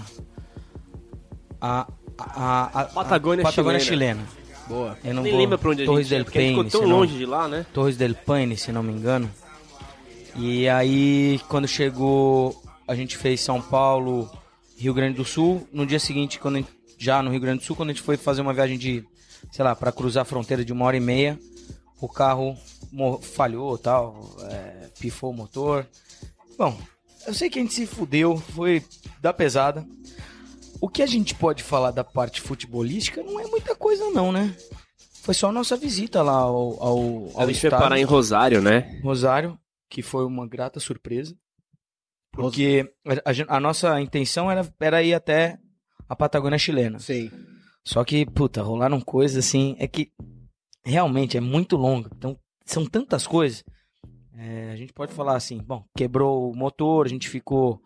a, a, a Patagônia, a Patagônia chilena. chilena. Boa. Eu não Nem lembro pra onde a Torres gente del Paine, ficou tão longe não, de lá, né? Torres del Paine, se não me engano. E aí, quando chegou, a gente fez São Paulo, Rio Grande do Sul. No dia seguinte, quando a gente, já no Rio Grande do Sul, quando a gente foi fazer uma viagem de, sei lá, pra cruzar a fronteira de uma hora e meia, o carro falhou, tal, é, pifou o motor. Bom, eu sei que a gente se fudeu, foi da pesada. O que a gente pode falar da parte futebolística não é muita coisa não, né? Foi só a nossa visita lá ao, ao, ao a gente estado. Foi parar em Rosário, né? Rosário, que foi uma grata surpresa. Porque a, a nossa intenção era, era ir até a Patagônia chilena. Sei. Só que, puta, rolaram coisas assim... É que realmente é muito longo. Então, são tantas coisas. É, a gente pode falar assim... Bom, quebrou o motor, a gente ficou...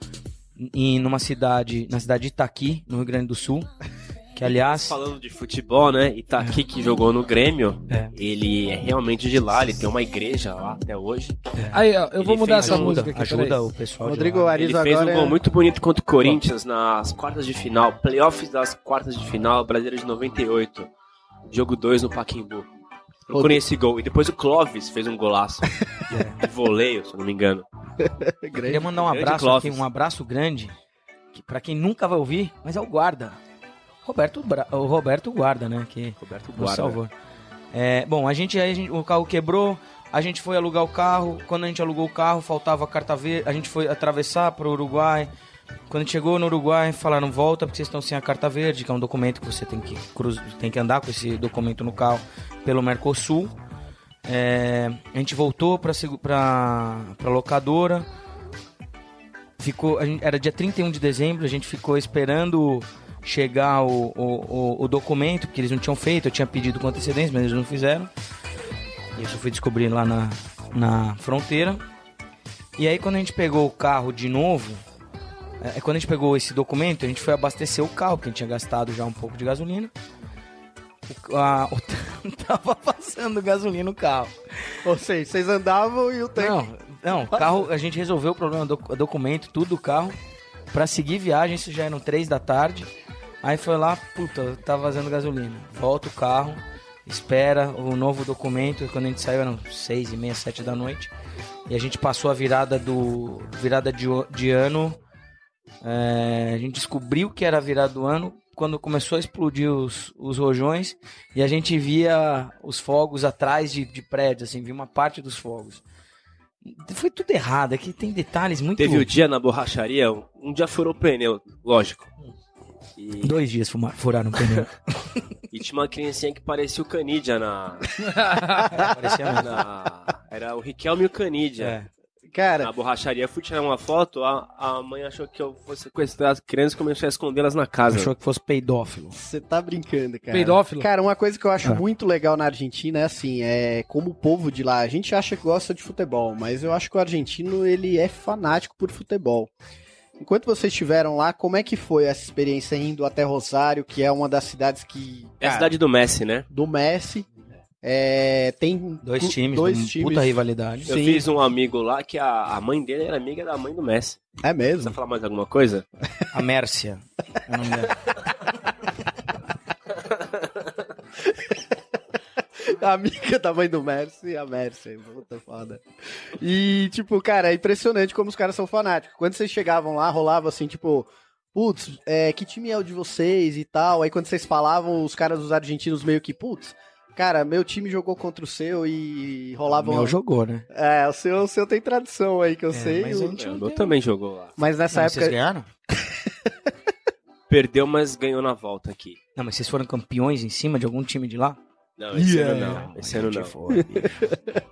Em, numa cidade, na cidade de Itaqui, no Rio Grande do Sul, que aliás... Falando de futebol, né, Itaqui é. que jogou no Grêmio, é. ele é realmente de lá, ele tem uma igreja lá até hoje. É. Aí, ó, eu ele vou mudar fez, essa ajuda, música aqui. Ajuda o pessoal. Rodrigo Guarizo agora... Ele fez um gol é... muito bonito contra o Corinthians nas quartas de final, playoffs das quartas de final, Brasileiro de noventa e oito, jogo dois no Pacaembu. Procurei esse gol. E depois o Clóvis fez um golaço. É. De voleio, se eu não me engano. Eu queria mandar um abraço aqui, um abraço grande, que pra quem nunca vai ouvir, mas é o Guarda. Roberto, Bra... o Roberto Guarda, né? Que Roberto Guarda. Nos salvou. É, bom, a gente, aí a gente, o carro quebrou, a gente foi alugar o carro. Quando a gente alugou o carro, faltava a carta verde. A gente foi atravessar pro Uruguai. Quando a gente chegou no Uruguai, falaram, volta porque vocês estão sem a carta verde, que é um documento que você tem que, cruz... tem que andar com esse documento no carro pelo Mercosul. É... A gente voltou para a locadora, ficou... a gente... era dia trinta e um de dezembro, a gente ficou esperando chegar o, o, o, o documento, porque eles não tinham feito, eu tinha pedido com antecedência, mas eles não fizeram. E eu só fui descobrir lá na, na fronteira. E aí quando a gente pegou o carro de novo... É, quando a gente pegou esse documento, a gente foi abastecer o carro, que a gente tinha gastado já um pouco de gasolina. O, a, o tanque tava passando gasolina no carro. Ou seja, vocês andavam e o tanque... Não, não, o carro, a gente resolveu o problema do documento, tudo do carro. Pra seguir viagem, isso já eram três da tarde. Aí foi lá, puta, tá vazando gasolina. Volta o carro, espera o novo documento. Quando a gente saiu eram seis e meia, sete da noite. E a gente passou a virada, do, virada de, de ano... É, a gente descobriu que era virada do ano quando começou a explodir os, os rojões e a gente via os fogos atrás de, de prédios, assim, via uma parte dos fogos. Foi tudo errado, aqui tem detalhes muito... Teve o dia na borracharia, um dia furou o pneu, lógico. E... Dois dias furaram o pneu. E tinha uma criancinha que parecia o Canidia na... parecia na... Era o Riquelme e o Canidia. É. Cara, na borracharia, eu fui tirar uma foto, a, a mãe achou que eu fosse sequestrar as crianças e começou a escondê-las na casa. Achou que fosse peidófilo. Você tá brincando, cara. Peidófilo? Cara, uma coisa que eu acho é. muito legal na Argentina é assim, é como o povo de lá, a gente acha que gosta de futebol, mas eu acho que o argentino, ele é fanático por futebol. Enquanto vocês estiveram lá, como é que foi essa experiência indo até Rosário, que é uma das cidades que... Cara, é a cidade do Messi, né? Do Messi. É, tem dois times, dois times. Puta rivalidade. Eu Sim. fiz um amigo lá que a, a mãe dele era amiga da mãe do Messi. É mesmo? Você vai falar mais alguma coisa? A Mércia. É o nome dela. A amiga da mãe do Messi e a Mércia. Puta foda. E, tipo, cara, é impressionante como os caras são fanáticos. Quando vocês chegavam lá, rolava assim, tipo... Putz, é, que time é o de vocês e tal? Aí quando vocês falavam, os caras dos argentinos meio que... Putz... Cara, meu time jogou contra o seu e rolava... O meu um... jogou, né? É, o seu, o seu tem tradição aí, que eu é, sei. Mas o meu deu... também jogou lá. Mas nessa não, época... Vocês ganharam? Perdeu, mas ganhou na volta aqui. Não, mas vocês foram campeões em cima de algum time de lá? Não, esse yeah. ano não. não esse ano não. Foi,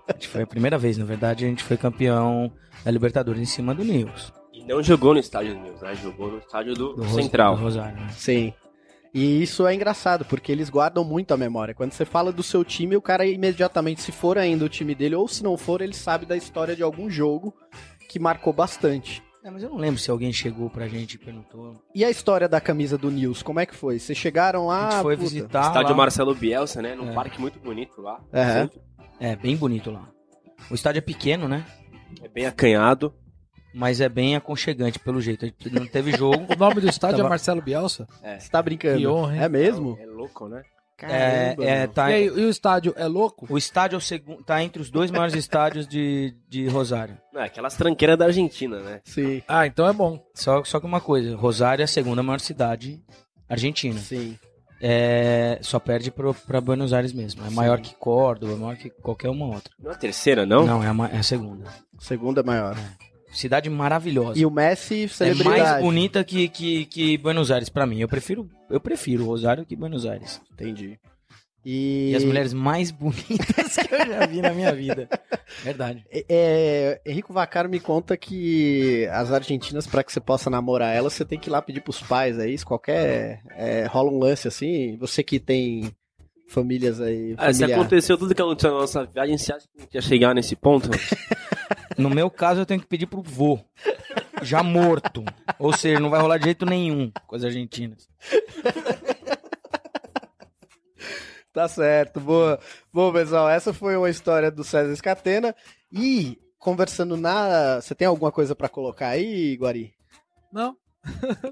a gente foi a primeira vez, na verdade, a gente foi campeão da Libertadores em cima do News. E não jogou no estádio do News, né? Jogou no estádio do, do Central. Ros... Do Rosário, né? Sim. E isso é engraçado, porque eles guardam muito a memória. Quando você fala do seu time, o cara imediatamente, se for ainda o time dele, ou se não for, ele sabe da história de algum jogo que marcou bastante. É, mas eu não lembro se alguém chegou pra gente e perguntou. E a história da camisa do Nils, como é que foi? Vocês chegaram lá... A gente foi puta, visitar... Estádio lá. Marcelo Bielsa, né? Num é. parque muito bonito lá. É. É, bem bonito lá. O estádio é pequeno, né? É bem acanhado. Mas é bem aconchegante, pelo jeito. Não teve jogo. O nome do estádio tava... é Marcelo Bielsa? É. Você tá brincando. Que honra, hein? É mesmo? É louco, né? Caramba, é, é, tá... e, aí, e o estádio é louco? O estádio é o segundo, tá entre os dois maiores estádios de, de Rosário. Não, aquelas tranqueiras da Argentina, né? Sim. Ah, então é bom. Só, só que uma coisa, Rosário é a segunda maior cidade argentina. Sim. É, só perde pro, pra Buenos Aires mesmo. É maior Sim. que Córdoba, é maior que qualquer uma outra. Não é a terceira, não? Não, é a, é a segunda. Segunda maior. É. Cidade maravilhosa. E o Messi, celebridade. É mais bonita que, que, que Buenos Aires, pra mim. Eu prefiro, eu prefiro Rosário que Buenos Aires. Entendi. E... e as mulheres mais bonitas que eu já vi na minha vida. Verdade. É, é, Henrique Vaccaro me conta que as argentinas, pra que você possa namorar elas, você tem que ir lá pedir pros pais, é isso? Qualquer... É, rola um lance assim, você que tem famílias aí... Ah, se aconteceu tudo que aconteceu na nossa viagem, você acha que não ia chegar nesse ponto? No meu caso, eu tenho que pedir pro vô. Já morto. Ou seja, não vai rolar de jeito nenhum com as argentinas. Tá certo, boa. Bom, pessoal, essa foi uma história do César Escatena. E, conversando na... Você tem alguma coisa pra colocar aí, Guari? Não.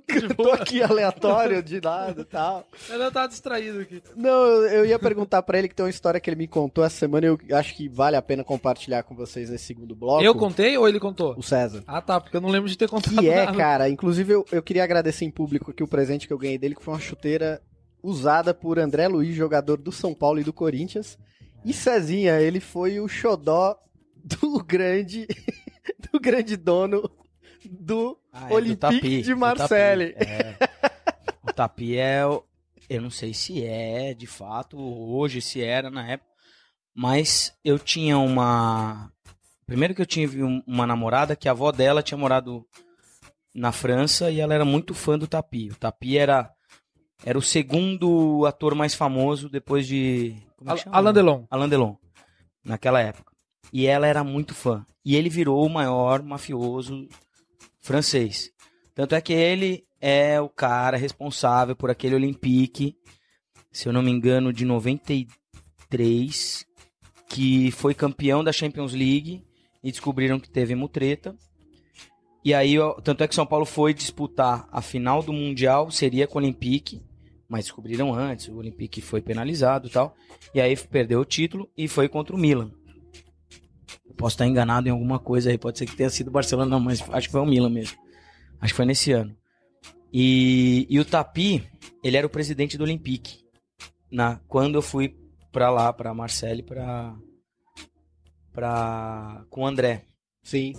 Eu tô aqui aleatório, de nada e tal. Eu não tava distraído aqui. Não, eu ia perguntar pra ele que tem uma história que ele me contou essa semana. Eu acho que vale a pena compartilhar com vocês nesse segundo bloco. Eu contei ou ele contou? O César. Ah, tá, porque eu não lembro de ter contado nada. Que é, cara. Inclusive, eu, eu queria agradecer em público aqui o presente que eu ganhei dele, que foi uma chuteira... usada por André Luiz, jogador do São Paulo e do Corinthians. E Cezinha, ele foi o xodó do grande, do grande dono do ah, é, Olympique do Tapi, de Marseille. O Tapi, é. O Tapi é, eu não sei se é de fato hoje, se era na época, mas eu tinha uma... Primeiro que eu tive uma namorada que a avó dela tinha morado na França e ela era muito fã do Tapi. O Tapi era... Era o segundo ator mais famoso depois de... Como é que chama? Alain Delon. Alain Delon, naquela época. E ela era muito fã. E ele virou o maior mafioso francês. Tanto é que ele é o cara responsável por aquele Olympique, se eu não me engano, de noventa e três, que foi campeão da Champions League e descobriram que teve mutreta. E aí, tanto é que São Paulo foi disputar a final do Mundial, seria com o Olympique. Mas descobriram antes, o Olympique foi penalizado e tal. E aí perdeu o título e foi contra o Milan. Eu posso estar enganado em alguma coisa aí, pode ser que tenha sido o Barcelona, não, mas acho que foi o Milan mesmo. Acho que foi nesse ano. E, e o Tapi, ele era o presidente do Olympique. Na, quando eu fui pra lá, pra Marseille, pra, pra, com o André. Sim.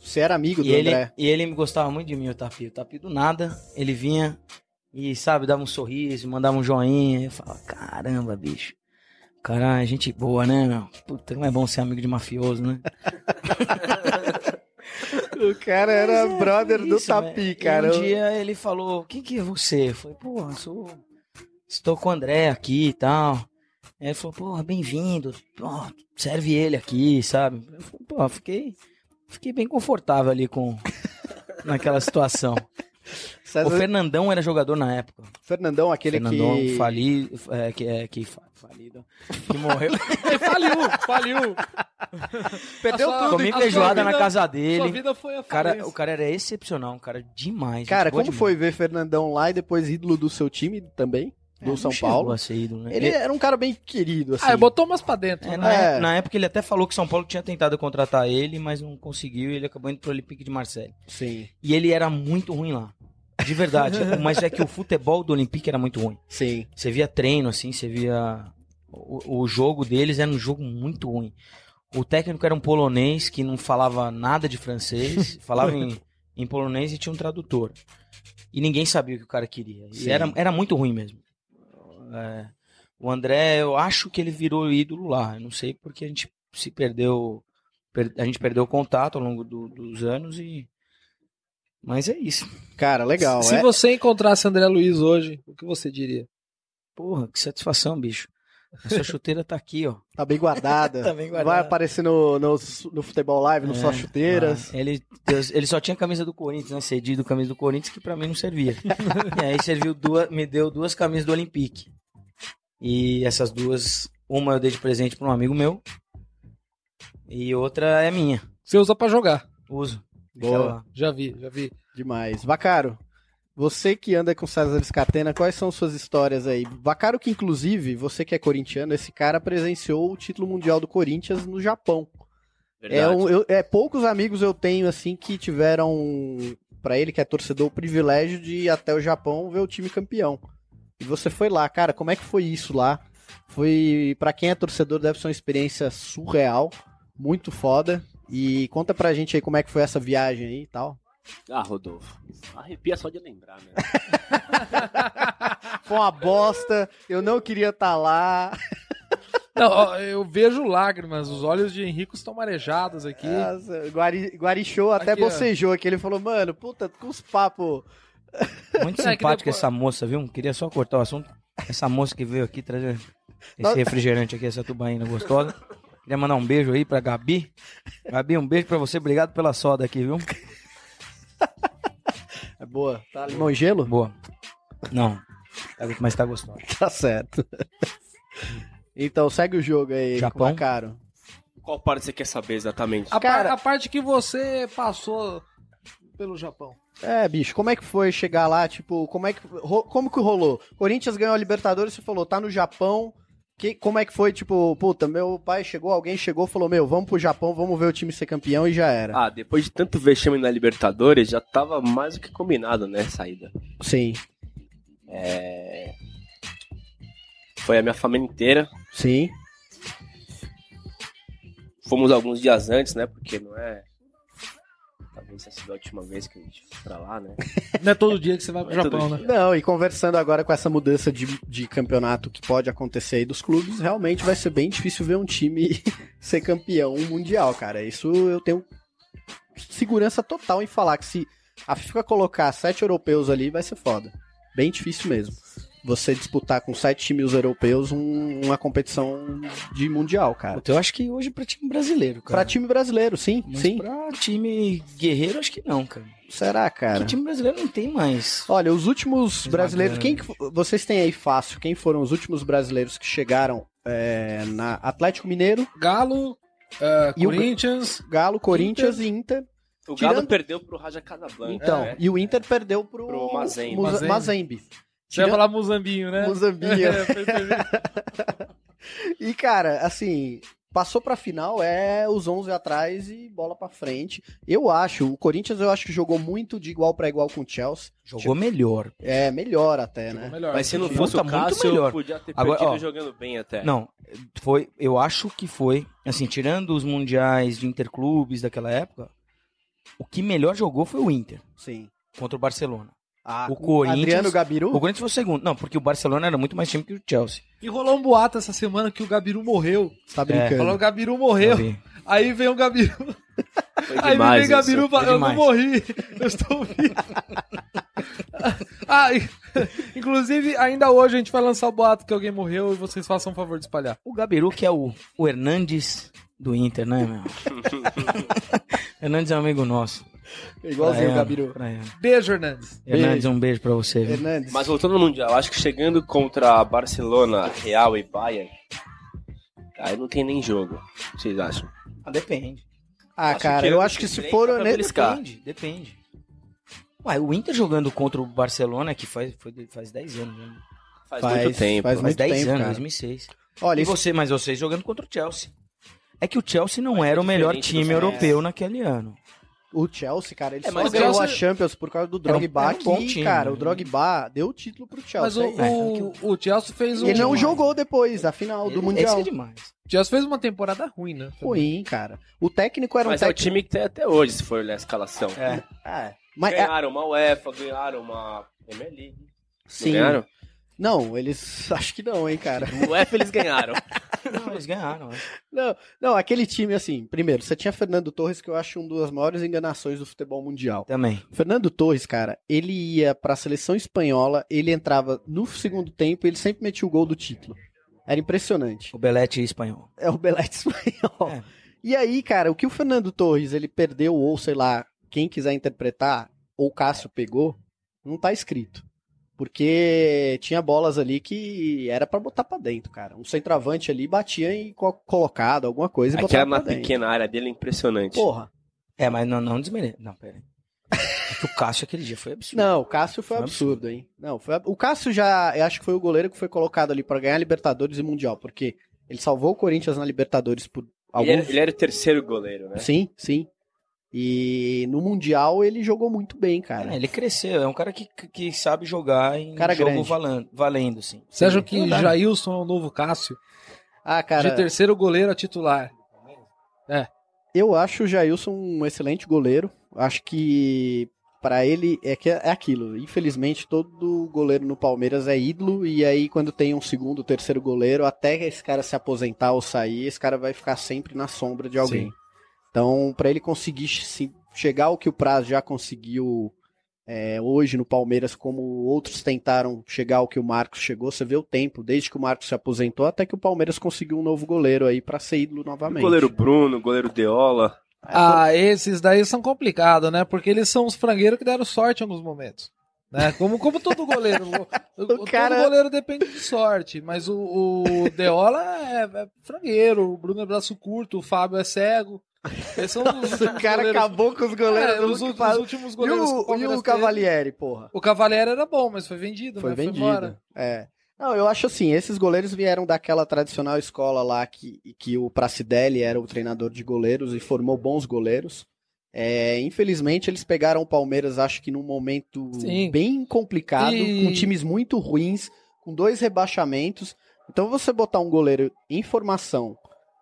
Você era amigo do e André. Ele, e ele gostava muito de mim, o Tapi. O Tapi do nada, ele vinha e, sabe, dava um sorriso, mandava um joinha. Eu falava, caramba, bicho. Caralho, gente boa, né, meu? Puta, não é bom ser amigo de mafioso, né? O cara era é, brother isso, do Tapi, cara. Um dia ele falou, quem que é você? Eu falei, porra, sou... estou com o André aqui e tal. Aí ele falou, porra, bem-vindo. Porra, serve ele aqui, sabe? Eu falei, porra, fiquei... Fiquei bem confortável ali com... naquela situação. César... O Fernandão era jogador na época. Fernandão, aquele Fernandão que... Fali... É, que, é, que falido... Que morreu... faliu, faliu. Perdeu sua, tudo. Comi feijoada na casa dele. Sua vida foi a cara, o cara era excepcional, um cara demais. Cara, como demais. Foi ver Fernandão lá e depois ídolo do seu time também? Do é, São Paulo. Ídolo, né? Ele era um cara bem querido, assim. Ah, botou umas pra dentro. É, na, é. Época, na época ele até falou que São Paulo tinha tentado contratar ele, mas não conseguiu e ele acabou indo pro Olympique de Marseille. Sim. E ele era muito ruim lá. De verdade. Mas é que o futebol do Olympique era muito ruim. Sim. Você via treino, assim, você via... O, o jogo deles era um jogo muito ruim. O técnico era um polonês que não falava nada de francês, falava em, em polonês e tinha um tradutor. E ninguém sabia o que o cara queria. E era, era muito ruim mesmo. É, o André, eu acho que ele virou ídolo lá, eu não sei porque a gente se perdeu, per, a gente perdeu o contato ao longo do, dos anos e... Mas é isso. Cara, legal. Se, é? se você encontrasse André Luiz hoje, o que você diria? Porra, que satisfação, bicho. A sua chuteira tá aqui, ó. Tá bem guardada. Tá bem guardada. Vai aparecer no, no, no Futebol Live, no é, Só Chuteiras. Ah, ele, ele só tinha a camisa do Corinthians, né? Cedido a camisa do Corinthians, que pra mim não servia. E aí serviu duas, me deu duas camisas do Olympique. E essas duas, uma eu dei de presente para um amigo meu E outra é minha. Você usa pra jogar? Uso. Boa. Já vi, já vi. Demais. Vaccaro, você que anda com César Escatena, quais são suas histórias aí? Vaccaro, que inclusive, você que é corintiano, esse cara presenciou o título mundial do Corinthians no Japão. É, um, eu, é, poucos amigos eu tenho assim que tiveram, pra ele que é torcedor, o privilégio de ir até o Japão ver o time campeão. E você foi lá, cara, como é que foi isso lá? Foi, pra quem é torcedor, deve ser uma experiência surreal, muito foda. E conta pra gente aí como é que foi essa viagem aí e tal. Ah, Rodolfo, arrepia só de lembrar, né? Foi uma bosta, eu não queria estar tá lá. Não, eu vejo lágrimas, os olhos de Henrico estão marejados aqui. Nossa, guari, guarichou, até aqui, bocejou aqui, ele falou, mano, puta, com os papos. Muito simpática essa moça, viu? Queria só cortar o assunto. Essa moça que veio aqui trazer esse refrigerante aqui, essa tubaína gostosa. Queria mandar um beijo aí pra Gabi. Gabi, um beijo pra você, obrigado pela soda aqui, viu? É boa. Tá limão e gelo? Boa. Não, mas tá gostoso. Tá certo. Então, segue o jogo aí, Japão. Vaccaro. Qual parte você quer saber exatamente? A, Cara, par, a parte que você passou pelo Japão. É, bicho, como é que foi chegar lá? Tipo, como é que, ro, como que rolou? Corinthians ganhou a Libertadores, você falou, tá no Japão. Que, como é que foi? Tipo, puta, meu pai chegou, alguém chegou, falou, meu, vamos pro Japão, vamos ver o time ser campeão e já era. Ah, depois de tanto vexame na Libertadores, já tava mais do que combinado, né, saída. Sim. É... Foi a minha família inteira. Sim. Fomos alguns dias antes, né? Porque não é... Talvez essa seja a última vez que a gente foi pra lá, né? Não é todo dia que você vai pro Japão, né? Não, e conversando agora com essa mudança de, de campeonato que pode acontecer aí dos clubes, realmente vai ser bem difícil ver um time ser campeão mundial, cara. Isso eu tenho segurança total em falar que se a FIFA colocar sete europeus ali, vai ser foda. Bem difícil mesmo. Você disputar com sete times europeus um, uma competição de mundial, cara. Eu acho que hoje é pra time brasileiro, cara. Pra time brasileiro, sim. Mas sim. Pra time guerreiro, acho que não, cara. Será, cara? Que time brasileiro não tem mais. Olha, os últimos mas brasileiros... Quem que, vocês têm aí fácil, quem foram os últimos brasileiros que chegaram é, na Atlético Mineiro? Galo, uh, e Corinthians... O Galo, Corinthians Inter. E Inter... O Galo tirando... perdeu pro Raja Casablanca. Então, é, e o Inter é. perdeu pro... Pro Mazembe. Musa... Mazembe. Você vai falar Muzambinho, né? Muzambinho. E, cara, assim, passou pra final, é os onze atrás e bola pra frente. Eu acho, o Corinthians eu acho que jogou muito de igual pra igual com o Chelsea. Jogou tipo, melhor. É, melhor até, jogou né? Melhor. Mas se não fosse o Cássio, eu podia ter perdido. Agora, ó, jogando bem até. Não, foi, eu acho que foi, assim, tirando os mundiais de interclubes daquela época, o que melhor jogou foi o Inter. Sim. Contra o Barcelona. Ah, o Corinthians, Adriano Gabiru? O Corinthians foi o segundo. Não, porque o Barcelona era muito mais time que o Chelsea. E rolou um boato essa semana que o Gabiru morreu. Você tá brincando. É, falou, o Gabiru morreu. Aí vem o Gabiru. Foi demais, aí vem o Gabiru e fala, eu não morri, eu estou vivo. Ah, inclusive, ainda hoje a gente vai lançar o boato que alguém morreu e vocês façam um favor de espalhar. O Gabiru que é o, o Hernandes do Inter, né, meu? Hernandes é um amigo nosso. Igualzinho o Gabiru. Beijo, Hernandes. Hernandes, um beijo pra você. Hernandes. Mas voltando no Mundial, acho que chegando contra Barcelona, Real e Bayern, aí não tem nem jogo. Vocês acham? Ah, depende. Ah, acho cara, eu, eu acho que se for... Né, depende, depende. Ué, o Inter jogando contra o Barcelona, que faz, foi, faz dez anos, né? Faz, faz muito tempo. Faz, faz dez anos, cara. dois mil e seis. Olha, e isso... você, mas vocês jogando contra o Chelsea. É que o Chelsea não mas era o melhor time europeu naquele ano. O Chelsea, cara, ele é, só ganhou Chelsea... a Champions por causa do Drogba, um, um que, time, cara, né? O Drogba deu o título pro Chelsea. Mas o, é. o, o Chelsea fez um... Ele não demais. jogou depois, a final ele, do Mundial. Esse é demais. O Chelsea fez uma temporada ruim, né? Ruim, cara. O técnico era mas um técnico... Mas é o time que tem até hoje, se for olhar a escalação. É. É. Mas, ganharam é... uma UEFA, ganharam uma Premier League. Sim. Ganharam? Não, eles... Acho que não, hein, cara. O UEFA eles ganharam. Não, eles ganharam. Não, não, aquele time, assim, primeiro, você tinha Fernando Torres, que eu acho uma das maiores enganações do futebol mundial. Também. Fernando Torres, cara, ele ia pra seleção espanhola, ele entrava no segundo tempo e ele sempre metia o gol do título. Era impressionante. O Belete espanhol. É, o Belete espanhol. É. E aí, cara, o que o Fernando Torres, ele perdeu, ou sei lá, quem quiser interpretar, ou o Cássio pegou, não tá escrito. porque tinha bolas ali que era pra botar pra dentro, cara. Um centroavante ali batia em colocado, alguma coisa e botava pra dentro. Aquela pequena área dele é impressionante. Porra. É, mas não, não desmerece. Não, peraí. É que o Cássio aquele dia foi absurdo. Não, o Cássio foi, foi absurdo, absurdo, hein? Não, foi ab... O Cássio já, eu acho que foi o goleiro que foi colocado ali pra ganhar Libertadores e Mundial, porque ele salvou o Corinthians na Libertadores por alguns... Ele era, ele era o terceiro goleiro, né? Sim, sim. E no Mundial ele jogou muito bem, cara. É, ele cresceu, é um cara que, que sabe jogar em cara jogo valendo, valendo, assim. Você acha que Jailson é o novo Cássio? Ah, cara. De terceiro goleiro a titular. É. Eu acho o Jailson um excelente goleiro. Acho que pra ele é, que é aquilo. Infelizmente, todo goleiro no Palmeiras é ídolo. E aí, quando tem um segundo, terceiro goleiro, até esse cara se aposentar ou sair, esse cara vai ficar sempre na sombra de alguém. Sim. Então, para ele conseguir chegar ao que o Praz já conseguiu é, hoje no Palmeiras, como outros tentaram chegar ao que o Marcos chegou, você vê o tempo, desde que o Marcos se aposentou até que o Palmeiras conseguiu um novo goleiro aí para ser ídolo novamente. O goleiro Bruno, goleiro Deola. Ah, esses daí são complicados, né? Porque eles são os frangueiros que deram sorte em alguns momentos. Né? Como, como todo goleiro. o todo cara... goleiro depende de sorte, mas o, o Deola é, é frangueiro, o Bruno é braço curto, o Fábio é cego. Nossa, o cara goleiros. Acabou com os goleiros. É, os, últimos, os últimos goleiros. E o, e o Cavalieri, porra? O Cavalieri era bom, mas foi vendido. Foi né? vendido, foi é. Não, eu acho assim, esses goleiros vieram daquela tradicional escola lá que, que o Pracidelli era o treinador de goleiros e formou bons goleiros. É, infelizmente eles pegaram o Palmeiras, acho que num momento Sim. bem complicado, e... com times muito ruins, com dois rebaixamentos. Então você botar um goleiro em formação...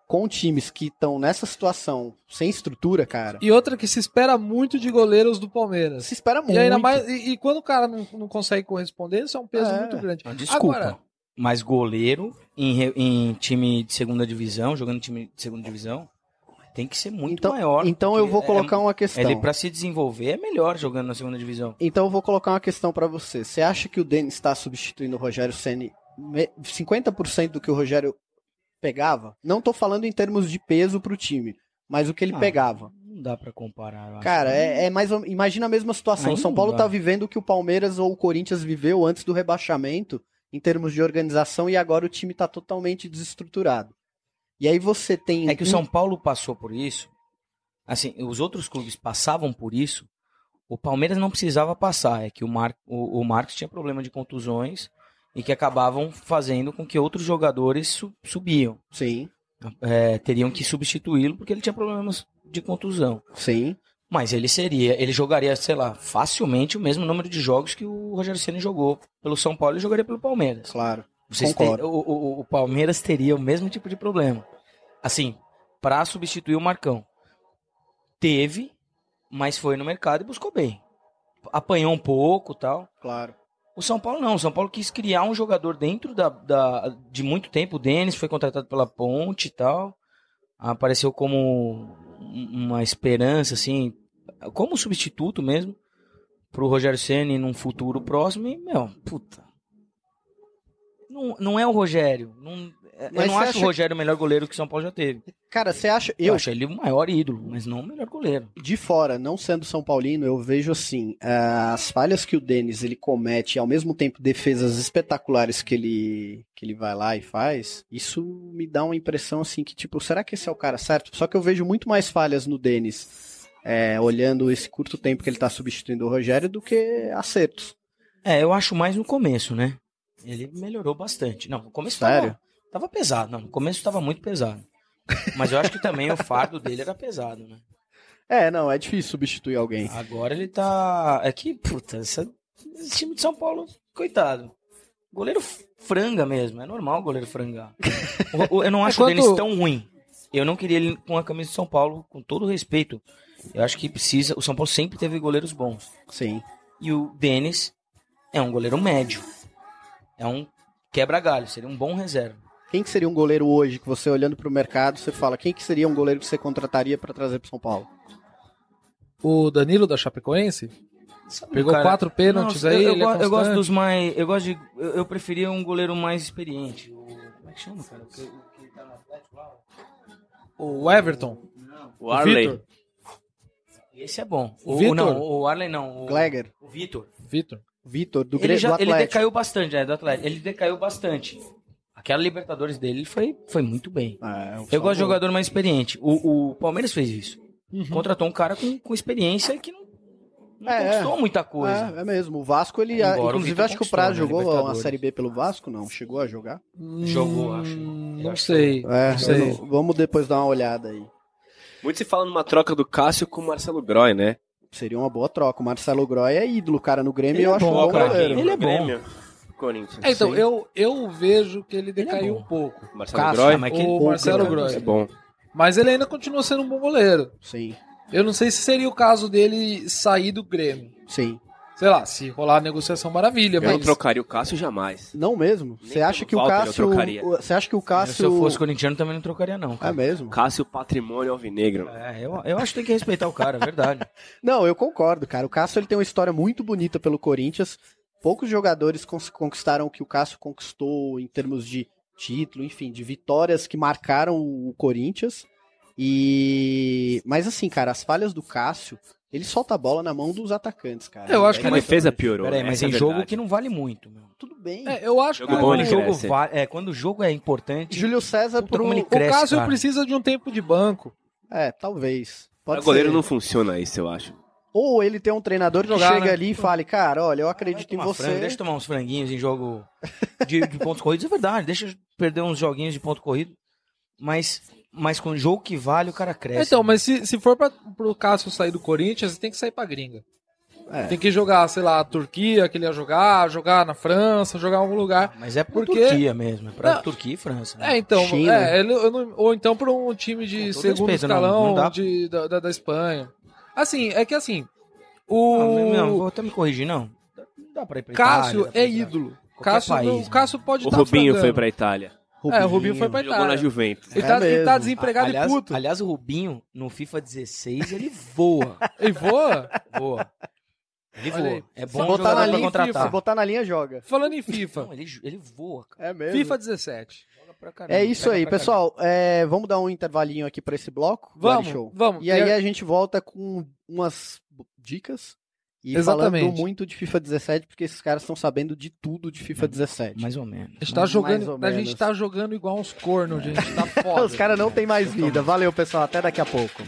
com times que estão nessa situação, sem estrutura, cara. E outra que se espera muito de goleiros do Palmeiras. Se espera muito. E, ainda mais, e, e quando o cara não, não consegue corresponder, isso é um peso é. muito grande. Desculpa, Agora, mas goleiro em, em time de segunda divisão, jogando em time de segunda divisão, tem que ser muito então, maior. Então eu vou colocar é, uma questão. Ele para se desenvolver é melhor jogando na segunda divisão. Então eu vou colocar uma questão para você. Você acha que o Denis está substituindo o Rogério Ceni cinquenta por cento do que o Rogério pegava? Não tô falando em termos de peso pro time, mas o que ele ah, pegava. Não dá pra comparar. Eu Cara, acho que... é, é mais ou... imagina a mesma situação. O São Paulo tá vivendo o que o Palmeiras ou o Corinthians viveu antes do rebaixamento, em termos de organização, e agora o time tá totalmente desestruturado. E aí você tem... É que o São Paulo passou por isso, assim, os outros clubes passavam por isso, o Palmeiras não precisava passar, é que o, Mar... o, o Marcos tinha problema de contusões, e que acabavam fazendo com que outros jogadores su- subiam. Sim. É, teriam que substituí-lo porque ele tinha problemas de contusão. Sim. Mas ele seria, ele jogaria, sei lá, facilmente o mesmo número de jogos que o Rogério Ceni jogou pelo São Paulo e jogaria pelo Palmeiras. Claro. Vocês ter, o, o, o Palmeiras teria o mesmo tipo de problema. Assim, para substituir o Marcão. Teve, mas foi no mercado e buscou bem. Apanhou um pouco e tal. Claro. O São Paulo não, o São Paulo quis criar um jogador dentro da, da, de muito tempo, o Denis foi contratado pela Ponte e tal, apareceu como uma esperança, assim, como substituto mesmo, pro Rogério Ceni num futuro próximo e, meu, puta, não, não é o Rogério, não, eu não acho o Rogério que... o melhor goleiro que o São Paulo já teve. Cara, você acha... Eu, eu acho ele o maior ídolo, mas não o melhor goleiro. De fora, não sendo São Paulino, eu vejo assim, as falhas que o Denis ele comete, ao mesmo tempo defesas espetaculares que ele, que ele vai lá e faz, isso me dá uma impressão assim, que tipo, será que esse é o cara certo? Só que eu vejo muito mais falhas no Denis, é, olhando esse curto tempo que ele tá substituindo o Rogério, do que acertos. É, eu acho mais no começo, né? Ele melhorou bastante. Não, no começo Sério? Tava, tava pesado, não, no começo tava muito pesado. Mas eu acho que também o fardo dele era pesado, né? É, não, é difícil substituir alguém. Agora ele tá... É que, puta, esse time de São Paulo, coitado. Goleiro franga mesmo, é normal o goleiro frangar. Eu não acho é quanto... o Denis tão ruim. Eu não queria ele com a camisa de São Paulo, com todo respeito. Eu acho que precisa... O São Paulo sempre teve goleiros bons. Sim. E o Denis é um goleiro médio. É um quebra-galho, seria um bom reserva. Quem que seria um goleiro hoje, que você olhando para o mercado, você fala, quem que seria um goleiro que você contrataria para trazer para São Paulo? O Danilo da Chapecoense? Sabe, pegou cara, quatro pênaltis não, aí, eu, ele eu, é eu gosto dos mais... Eu, gosto de, eu, eu preferia um goleiro mais experiente. O, como é que chama, cara? O que, o que tá no Atlético lá? O Everton. Não. O Arley. O Esse é bom. O, o Vitor. Não, o Arley não. O Gleger. O Vitor. Vitor. Vitor, do Grêmio. Ele, ele decaiu bastante, né? Do Atlético. Ele decaiu bastante. Aquela Libertadores dele foi, foi muito bem. É, eu eu gosto de jogador mais experiente. O, o Palmeiras fez isso. Uhum. Contratou um cara com, com experiência que não, não é, conquistou é. muita coisa. É, é mesmo. O Vasco, ele. Embora inclusive, o acho que o Prazo jogou a Série B pelo Vasco, não? Chegou a jogar? Hum, jogou, acho. Não sei. É, não sei. Vamos depois dar uma olhada aí. Muito se fala numa troca do Cássio com o Marcelo Groy, né? Seria uma boa troca. O Marcelo Groy é ídolo, cara, no Grêmio. Ele eu é acho bom, bom cara, ele, ele é Grêmio. Corinthians. É, então, eu, eu vejo que ele decaiu ele é um pouco. Marcelo Cássio, Groy? Mas que o Marcelo Groy. É bom. Mas ele ainda continua sendo um bom goleiro. Sim. Eu não sei se seria o caso dele sair do Grêmio. Sim. Sei lá, se rolar a negociação, maravilha. Eu mas... não trocaria o Cássio jamais. Não mesmo? Você acha, Cássio... acha que o Cássio... Se eu fosse corintiano também não trocaria não. Cara. É mesmo? Cássio patrimônio alvinegro. É, eu, eu acho que tem que respeitar o cara, é verdade. Não, eu concordo, cara. O Cássio ele tem uma história muito bonita pelo Corinthians. Poucos jogadores conquistaram o que o Cássio conquistou em termos de título, enfim, de vitórias que marcaram o Corinthians. E... Mas assim, cara, as falhas do Cássio... Ele solta a bola na mão dos atacantes, cara. Eu acho que a defesa piorou. Peraí, mas tem jogo que não vale muito, meu. Tudo bem. É, eu acho que quando o jogo vale, é, quando o jogo é importante. Júlio César pro o Cássio precisa de um tempo de banco. É, talvez. O goleiro não funciona isso, eu acho. Ou ele tem um treinador que jogar, chega né? ali e fala, cara, olha, eu acredito em você. Frango, deixa eu tomar uns franguinhos em jogo de, de pontos corridos, é verdade. Deixa eu perder uns joguinhos de ponto corrido, mas Mas com o jogo que vale, o cara cresce. Então, mas se, se for pra, pro Cássio sair do Corinthians, ele tem que sair pra gringa. É. Tem que jogar, sei lá, a Turquia, que ele ia jogar, jogar na França, jogar em algum lugar. Mas é por porque... Turquia mesmo, é pra não. Turquia e França. Né? É, então, é, ele, eu não, ou então pra um time de segundo respeito, escalão não, não de, da, da, da Espanha. Assim, é que assim, o... Não, não, não vou até me corrigir, não. Não dá pra ir pra Cássio Itália, é pra ídolo. Cássio, país, não, né? Cássio pode estar... O Rubinho foi pra Itália. Rubinho. É, o Rubinho foi pra Itália. Jogou na Juventus. Ele tá, é ele tá desempregado aliás, e puto. Aliás, o Rubinho, no FIFA dezesseis, ele voa. Ele voa? Voa. Ele voa. Aí, é bom botar na linha, contratar. Se botar na linha, joga. Falando em FIFA. Não, ele, ele voa, cara. É mesmo. FIFA dezessete. Joga pra caramba. É isso aí, pessoal. É, vamos dar um intervalinho aqui pra esse bloco? Vamos, show. vamos. E aí eu... a gente volta com umas dicas. E Exatamente. falando muito de FIFA dezessete, porque esses caras estão sabendo de tudo de FIFA dezessete. Mais ou menos. A gente tá, jogando, a gente tá jogando igual uns cornos, é. gente. Tá foda. Os caras não tem mais vida. Valeu, pessoal. Até daqui a pouco.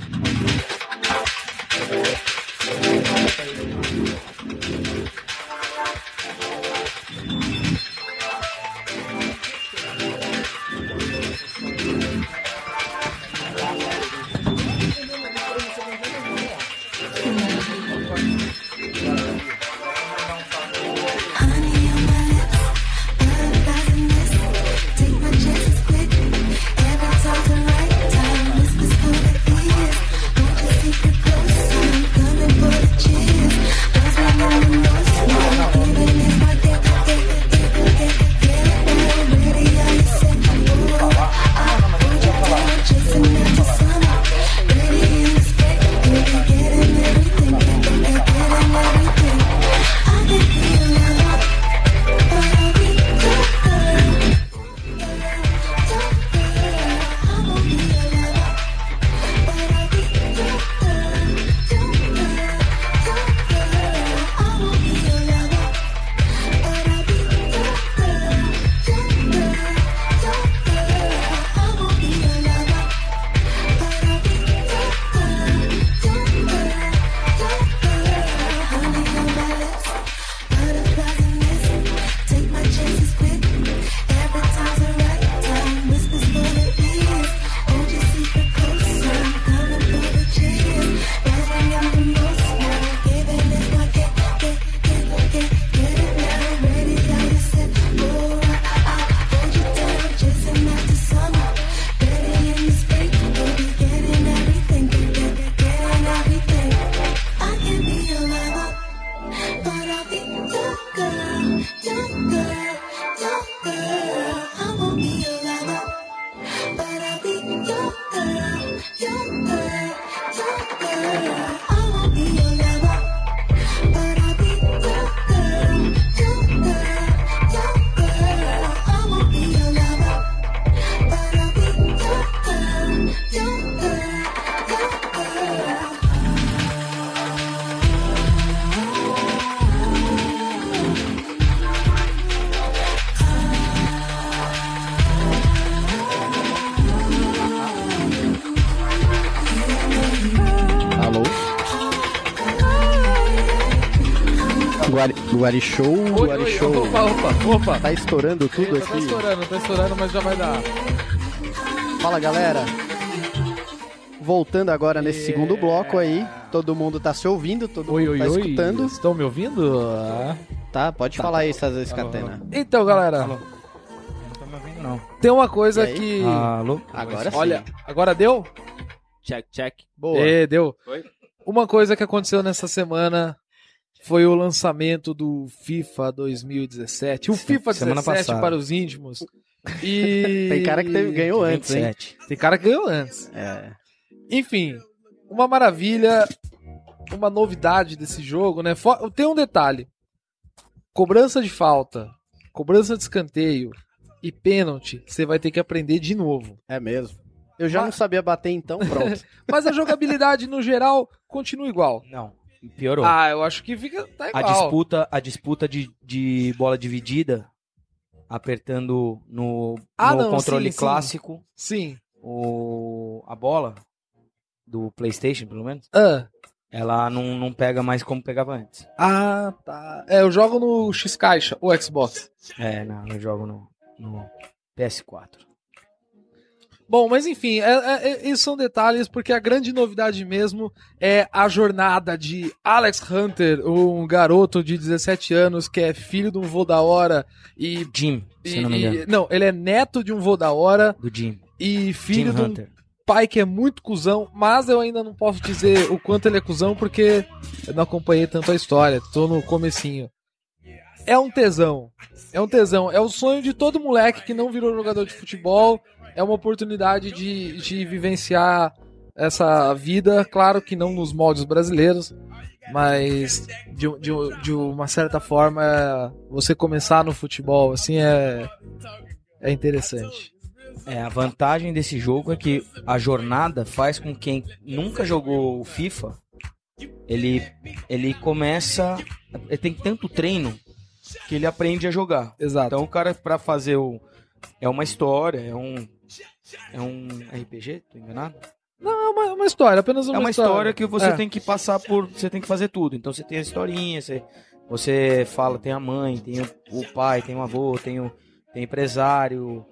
Guari, Guari Show, oi, Guari oi, Show. Opa, opa, opa. Tá estourando tudo Eita, aqui? Tá estourando, tá estourando, mas já vai dar. Fala, galera. Voltando agora yeah. nesse segundo bloco aí. Todo mundo tá se ouvindo, todo oi, mundo tá oi, escutando. Oi. Estão me ouvindo? Ah. Tá, pode tá, falar tá, aí, César Escatena. Então, galera. Alô. Não tô me ouvindo, não. Tem uma coisa que... Alô? Agora sim. Olha, agora deu? Check, check. Boa. É, deu. Oi? Uma coisa que aconteceu nessa semana foi o lançamento do FIFA dois mil e dezessete. O FIFA dezessete para os íntimos. E... Tem cara que teve, ganhou antes, hein? Tem cara que ganhou antes. É. Enfim, uma maravilha, uma novidade desse jogo, né? Tem um detalhe. Cobrança de falta, cobrança de escanteio e pênalti, você vai ter que aprender de novo. É mesmo. Eu já ah. não sabia bater, então pronto. Mas a jogabilidade, no geral, continua igual. Não, piorou. Ah, eu acho que fica, tá igual. A disputa, a disputa de, de bola dividida, apertando no, ah, no não, controle sim, clássico. Sim. sim. O, a bola do PlayStation, pelo menos, ah. ela não, não pega mais como pegava antes. Ah, tá. É, eu jogo no X-Caixa, ou Xbox. É, não, eu jogo no, no P S quatro. Bom, mas enfim, é, é, esses são detalhes, porque a grande novidade mesmo é a jornada de Alex Hunter, um garoto de dezessete anos que é filho de um vô da hora e... Jim, se e, não me engano. E, não, ele é neto de um vô da hora. Do Jim. E filho Jim de um Hunter. Pai que é muito cuzão, mas eu ainda não posso dizer o quanto ele é cuzão, porque eu não acompanhei tanto a história, tô no comecinho. É um tesão, é um tesão, é o sonho de todo moleque que não virou jogador de futebol. É uma oportunidade de, de vivenciar essa vida, claro que não nos moldes brasileiros, mas de, de, de uma certa forma, você começar no futebol assim é, é interessante. É, a vantagem desse jogo é que a jornada faz com quem nunca jogou FIFA, ele, ele começa, ele tem tanto treino que ele aprende a jogar. Exato. Então o cara para fazer o... É uma história, é um... É um R P G? Tô enganado? Não, é uma, uma história, apenas uma história. É uma história, história que você é. tem que passar por... Você tem que fazer tudo. Então você tem a historinha, você, você fala, tem a mãe, tem o, o pai, tem o avô, tem o tem empresário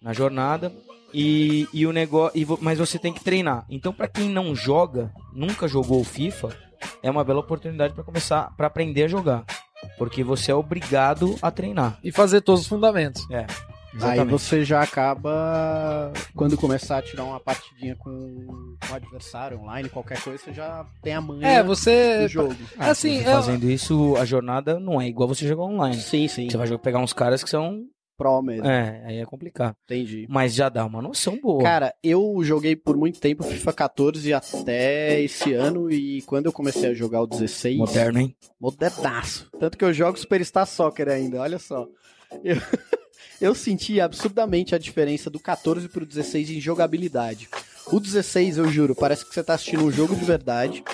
na jornada. E, e o negócio... E, mas você tem que treinar. Então pra quem não joga, nunca jogou o FIFA, é uma bela oportunidade pra começar, pra aprender a jogar. Porque você é obrigado a treinar. E fazer todos os fundamentos. É. Exatamente. Aí você já acaba, quando começar a tirar uma partidinha com um adversário online, qualquer coisa, você já tem a manha é, você... do jogo. Ah, assim, você é... Fazendo isso, a jornada não é igual você jogar online. Sim, sim. Você vai pegar uns caras que são... Pro mesmo. É, aí é complicado. Entendi. Mas já dá uma noção boa. Cara, eu joguei por muito tempo FIFA quatorze até esse ano, e quando eu comecei a jogar o dezesseis... Moderno, hein? Modernaço. Tanto que eu jogo Superstar Soccer ainda, olha só. Eu... Eu senti absurdamente a diferença do quatorze pro dezesseis em jogabilidade. O dezesseis, eu juro, parece que você tá assistindo um jogo de verdade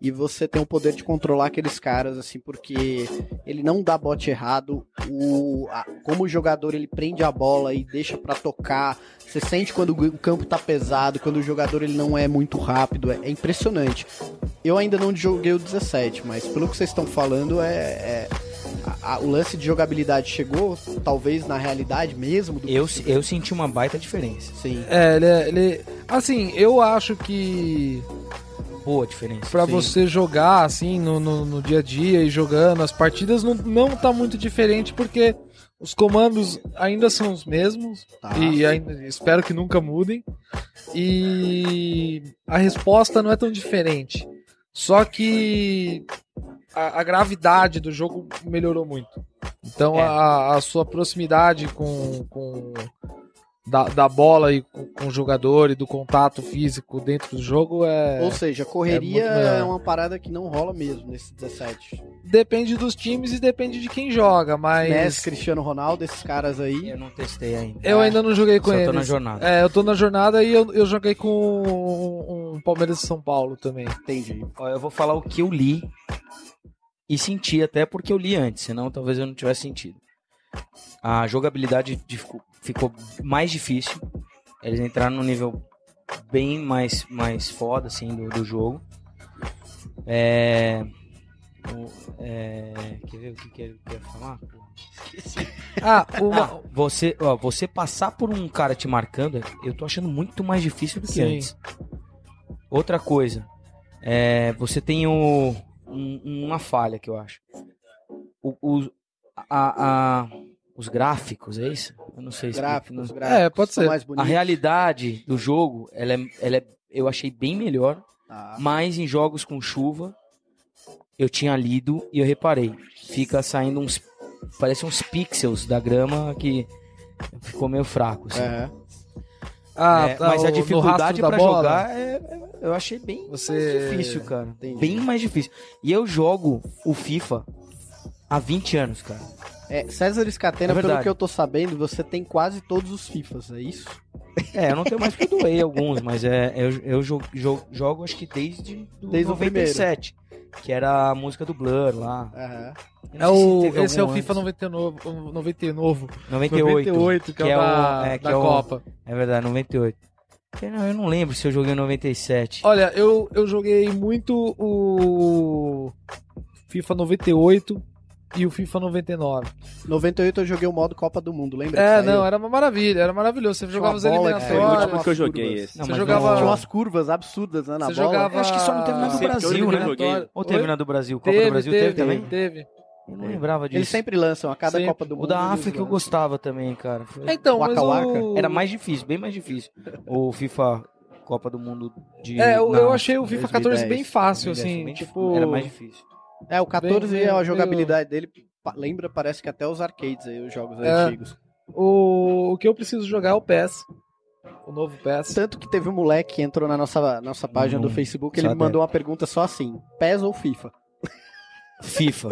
e você tem o poder de controlar aqueles caras, assim, porque ele não dá bote errado, o, a, como o jogador ele prende a bola e deixa pra tocar, você sente quando o campo tá pesado, quando o jogador ele não é muito rápido, é, é impressionante. Eu ainda não joguei o dezessete, mas pelo que vocês estão falando, é... é... A, a, o lance de jogabilidade chegou, talvez, na realidade mesmo? Do eu, eu senti uma baita diferença. Sim. É, ele, ele... Assim, eu acho que... Boa diferença. Pra sim. você jogar, assim, no, no, no dia a dia e jogando, as partidas não, não tá muito diferente, porque os comandos ainda são os mesmos, tá. e ainda, espero que nunca mudem, e a resposta não é tão diferente. Só que... A, a gravidade do jogo melhorou muito. Então é. a, a sua proximidade com, com da, da bola e com, com o jogador e do contato físico dentro do jogo é... Ou seja, correria é, é uma parada que não rola mesmo nesse dezessete. Depende dos times e depende de quem joga, mas... Messi, Cristiano Ronaldo, esses caras aí... Eu não testei ainda. Eu ainda não joguei com eles. Eu tô na jornada. É, eu tô na jornada e eu, eu joguei com um, um Palmeiras e São Paulo também. Entendi. Eu vou falar o que eu li... E senti até porque eu li antes, senão talvez eu não tivesse sentido. A jogabilidade ficou mais difícil. Eles entraram num nível bem mais, mais foda, assim, do, do jogo. É... É, quer ver o que, que ele quer falar? Esqueci. Ah, uma, você, ó, você passar por um cara te marcando, eu tô achando muito mais difícil do que Sim. antes. Outra coisa, é, você tem o, um, uma falha que eu acho. O, o, a, a, os gráficos, é isso? Eu não sei se gráficos, gráficos. É, pode ser. Mais a realidade do jogo, ela é, ela é, eu achei bem melhor, ah. mas em jogos com chuva, eu tinha lido e eu reparei. Fica saindo uns... Parece uns pixels da grama que ficou meio fraco. Assim. É. Ah, é, tá, mas a dificuldade pra bola, jogar é, eu achei bem Você... mais difícil, cara. Entendi. Bem mais difícil. E eu jogo o FIFA há vinte anos, cara. É, César Escatena, é pelo que eu tô sabendo, você tem quase todos os FIFAs, é isso? É, eu não tenho mais porque eu doei alguns, mas é, eu, eu jogo, jogo, jogo acho que desde, desde noventa e sete. O que era a música do Blur lá. Uhum. É o, esse é o antes. FIFA noventa e nove, noventa e nove, noventa e oito, noventa e oito, que é, que é o da, é, que da é o, Copa. É verdade, noventa e oito. Eu não, eu não lembro se eu joguei em noventa e sete. Olha, eu, eu joguei muito o FIFA noventa e oito e o FIFA noventa e nove. noventa e oito eu joguei o modo Copa do Mundo, lembra? É, não, era uma maravilha, era maravilhoso. Você jogava os eliminatórios. É, o último que eu joguei esse. Não, você jogava... Tinha umas curvas absurdas, né, na você bola. Jogava... Acho que só não teve na do Brasil, né? Ou teve na do Brasil? Copa teve, do Brasil teve, teve também? Teve. Eu não lembrava disso. Eles sempre lançam, a cada sempre. Copa do Mundo. O da África eu gostava também, cara. Foi... Então, o Waka Waka. O... Era mais difícil, bem mais difícil. O FIFA... Copa do Mundo de... É, eu, eu achei o FIFA catorze bem fácil, assim, tipo... Era mais difícil. É, o catorze, bem, a jogabilidade eu... dele lembra, parece que até os arcades aí, os jogos é, antigos. O... o que eu preciso jogar é o P E S. O novo P E S. Tanto que teve um moleque que entrou na nossa, nossa página hum, do Facebook, ele me mandou uma pergunta só assim, P E S ou FIFA? FIFA.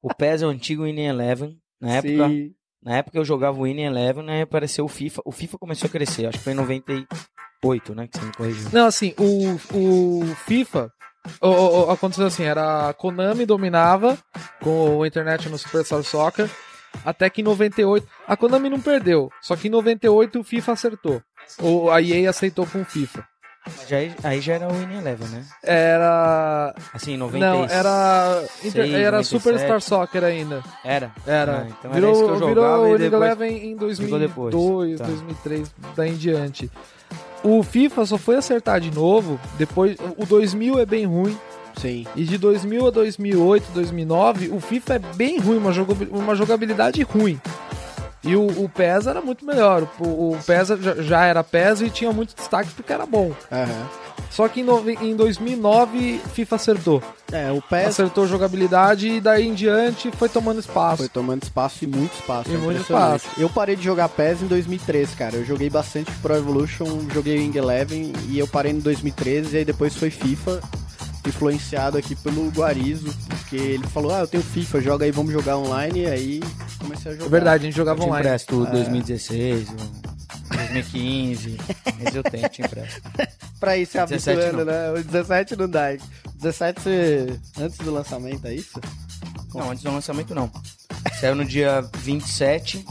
O P E S é o antigo Winning Eleven, na época, na época eu jogava o Winning Eleven, aí apareceu o FIFA. O FIFA começou a crescer, acho que foi em noventa e oito, né, que você me corrigiu. Não, assim, o, o FIFA... O, o, o, aconteceu assim, era a Konami dominava com o internet no Superstar Soccer, até que em noventa e oito, a Konami não perdeu, só que em noventa e oito o FIFA acertou, ou a E A aceitou com o FIFA. Mas aí, aí já era o Winning Eleven, né? Era... Assim, noventa e seis, não, era... Inter... era Superstar Soccer ainda. Era? Era. Ah, então virou, era isso que eu virou o Winning Eleven em dois mil e dois, tá. dois mil e três, daí em diante. O FIFA só foi acertar de novo depois. O dois mil é bem ruim. Sim. E de dois mil a dois mil e oito, dois mil e nove, o FIFA é bem ruim, uma jogabilidade ruim. E o, o P E S era muito melhor. O, o P E S já, já era P E S e tinha muito destaque porque era bom. Uhum. Só que em, no, em dois mil e nove, FIFA acertou. É, o P E S... Acertou jogabilidade e daí em diante foi tomando espaço. Foi tomando espaço e muito espaço. E é muito espaço. Eu parei de jogar P E S em dois mil e três, cara. Eu joguei bastante Pro Evolution, joguei Wing Eleven e eu parei em dois mil e treze e aí depois foi FIFA... influenciado aqui pelo Guarizo, porque ele falou, ah, eu tenho FIFA, joga aí, vamos jogar online, e aí comecei a jogar. É verdade, a gente jogava eu online. Eu te empresto dois mil e dezesseis, dois mil e quinze, mas eu tenho, te empresto. Pra ir se habituando, né? O dezessete não dá. dezessete antes do lançamento, é isso? Como? Não, antes do lançamento não. Saiu no dia vinte e sete...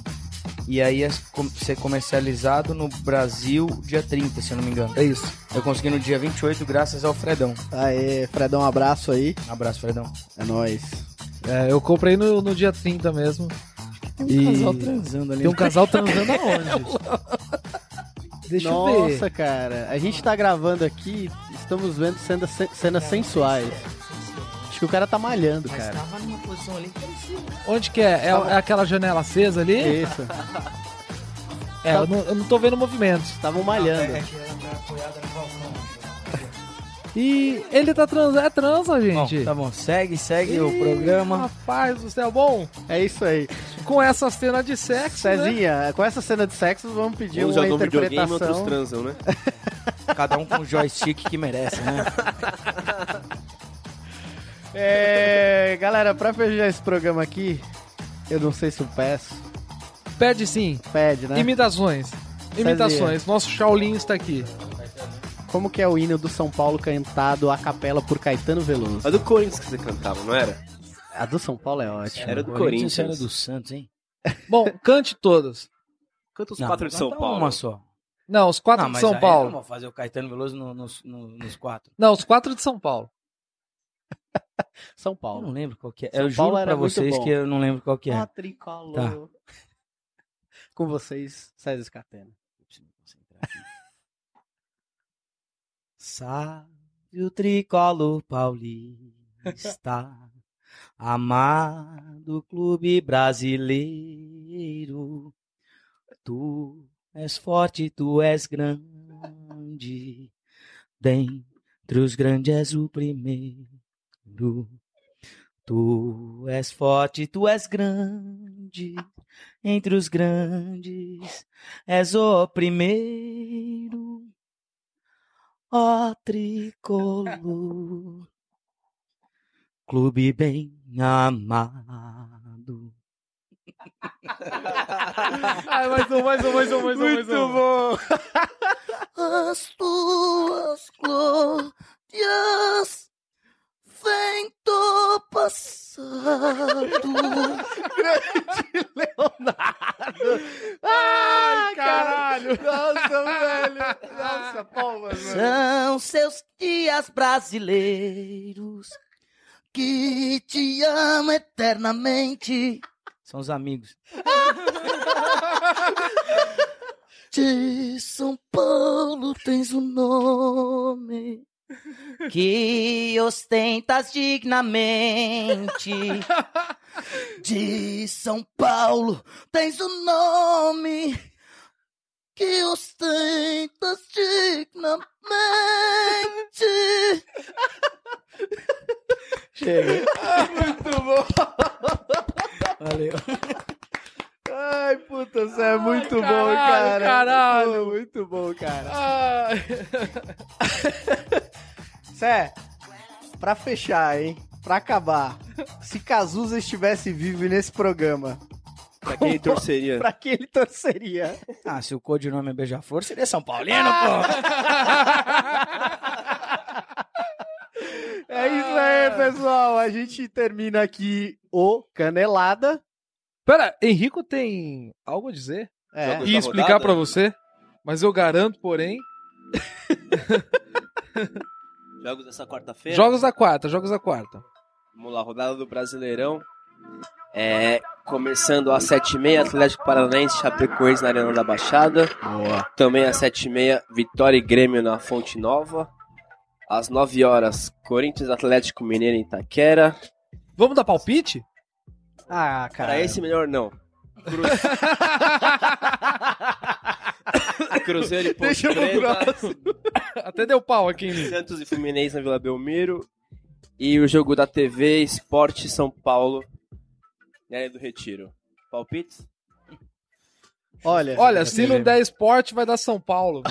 E aí ia ser comercializado no Brasil dia trinta, se eu não me engano. É isso. Eu consegui no dia vinte e oito, graças ao Fredão. Aê, Fredão, um abraço aí. Um abraço, Fredão. É nóis. É, eu comprei no, no dia trinta mesmo. Tem um e... casal transando ali. Tem um casal transando aonde? Deixa Nossa, eu ver. Nossa, cara. A gente tá gravando aqui, estamos vendo cenas, cenas sensuais. Acho que o cara tá malhando, mas cara. Tava numa posição ali. Onde que é? É, é aquela janela acesa ali? Isso. É, eu não, eu não tô vendo movimentos. Estavam malhando. E ele tá transando. É transa, gente. Bom, tá bom. Segue, segue Ih, o programa. Rapaz do céu, bom. É isso aí. Com essa cena de sexo, Cezinha, né? Com essa cena de sexo, vamos pedir Uns uma interpretação. Uns outros transam, né? Cada um com o joystick que merece, né? É, galera, pra fechar esse programa aqui, eu não sei se eu peço. Pede sim. Pede, né? Imitações. Imitações. Nosso Shaolin está aqui. Como que é o hino do São Paulo cantado a capela por Caetano Veloso? A do Corinthians que você cantava, não era? A do São Paulo é ótima. Era do Corinthians. Era do Santos, hein? Bom, cante todos. Canta os não, quatro de São Paulo. Uma só. Não, os quatro não, de São Paulo. Vamos fazer o Caetano Veloso no, no, no, nos quatro. Não, os quatro de São Paulo. São Paulo. Eu não lembro qual que é. São eu Paulo juro pra vocês que eu não lembro qual que é. Ah, tricolor. Tá. Com vocês, César Escatena. Eu preciso me concentrar aqui. Sabe o tricolor paulista, amado clube brasileiro, tu és forte, tu és grande, dentre os grandes és o primeiro. Tu és forte, tu és grande, entre os grandes és o primeiro. Ó tricolor, clube bem amado. Ai, mais um, mais um, mais um, mais um. Muito mais um. Bom. As tuas glórias vem do passado. Grande Leonardo. Ai, caralho. Nossa, velho. Nossa, palmas, velho. São seus dias brasileiros que te amo eternamente. São os amigos. De São Paulo tens o nome que ostentas dignamente. De São Paulo tens o nome que ostentas dignamente. Chega. Ah, muito bom. Valeu. Ai, puta, você é muito Ai, caralho, bom, cara. Caralho. Muito bom, cara. Cé, pra fechar, hein? Pra acabar. Se Cazuza estivesse vivo nesse programa, pra quem ele torceria? Pra quem ele torceria? Ah, se o codinome é Beija-Flor, seria São Paulino, ah! Pô! É isso aí, pessoal. A gente termina aqui o Canelada. Pera, Henrico tem algo a dizer? É. E explicar pra você, mas eu garanto, porém... Jogos dessa quarta-feira? Jogos da quarta, jogos da quarta. Vamos lá, rodada do Brasileirão. É, começando às sete e meia, Atlético Paranaense, Chapecoense na Arena da Baixada. Boa. Também às sete e meia, Vitória e Grêmio na Fonte Nova. Às nove horas, Corinthians, Atlético Mineiro em Itaquera. Vamos dar palpite? Ah, cara. Pra esse melhor não. Cru... Cruzeiro e Ponte Preta. Até deu pau aqui em mim. Santos e Fluminense na Vila Belmiro. E o jogo da T V, Sport São Paulo. É do Retiro. Palpites? Olha, Olha se não der esporte, vai dar São Paulo.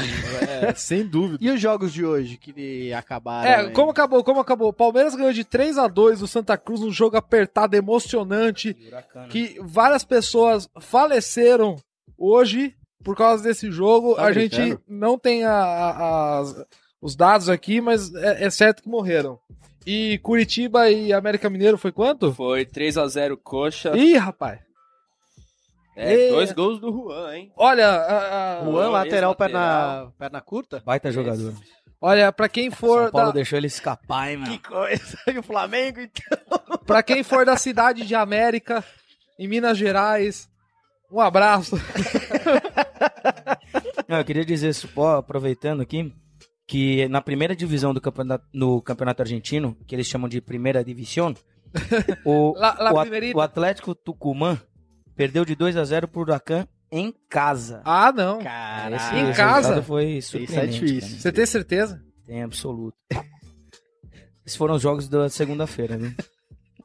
É, sem dúvida. E os jogos de hoje que acabaram? É, aí? como acabou, como acabou. O Palmeiras ganhou de três a dois do Santa Cruz, um jogo apertado, emocionante, Buracana. Que várias pessoas faleceram hoje por causa desse jogo. Tá a brincando? Gente não tem a, a, a, os dados aqui, mas é, é certo que morreram. E Curitiba e América Mineiro foi quanto? Foi três a zero Coxa. Ih, rapaz. É, e... dois gols do Juan, hein? Olha, a, a... Juan, lateral, perna, perna curta. Baita jogador. Esse. Olha, pra quem for... São Paulo da... deixou ele escapar, hein, mano? Que coisa. E o Flamengo, então? Pra quem for da cidade de América, em Minas Gerais, um abraço. Não, eu queria dizer, aproveitando aqui, que na primeira divisão do campeonato, no campeonato argentino, que eles chamam de primeira divisão, o, la, la o, o Atlético Tucumã perdeu de dois a zero pro Huracan em casa. Ah, não. Cara, esse em casa? Foi surpreendente. Isso é difícil. Você tem certeza? Tem, absoluto. Esses foram os jogos da segunda-feira, né?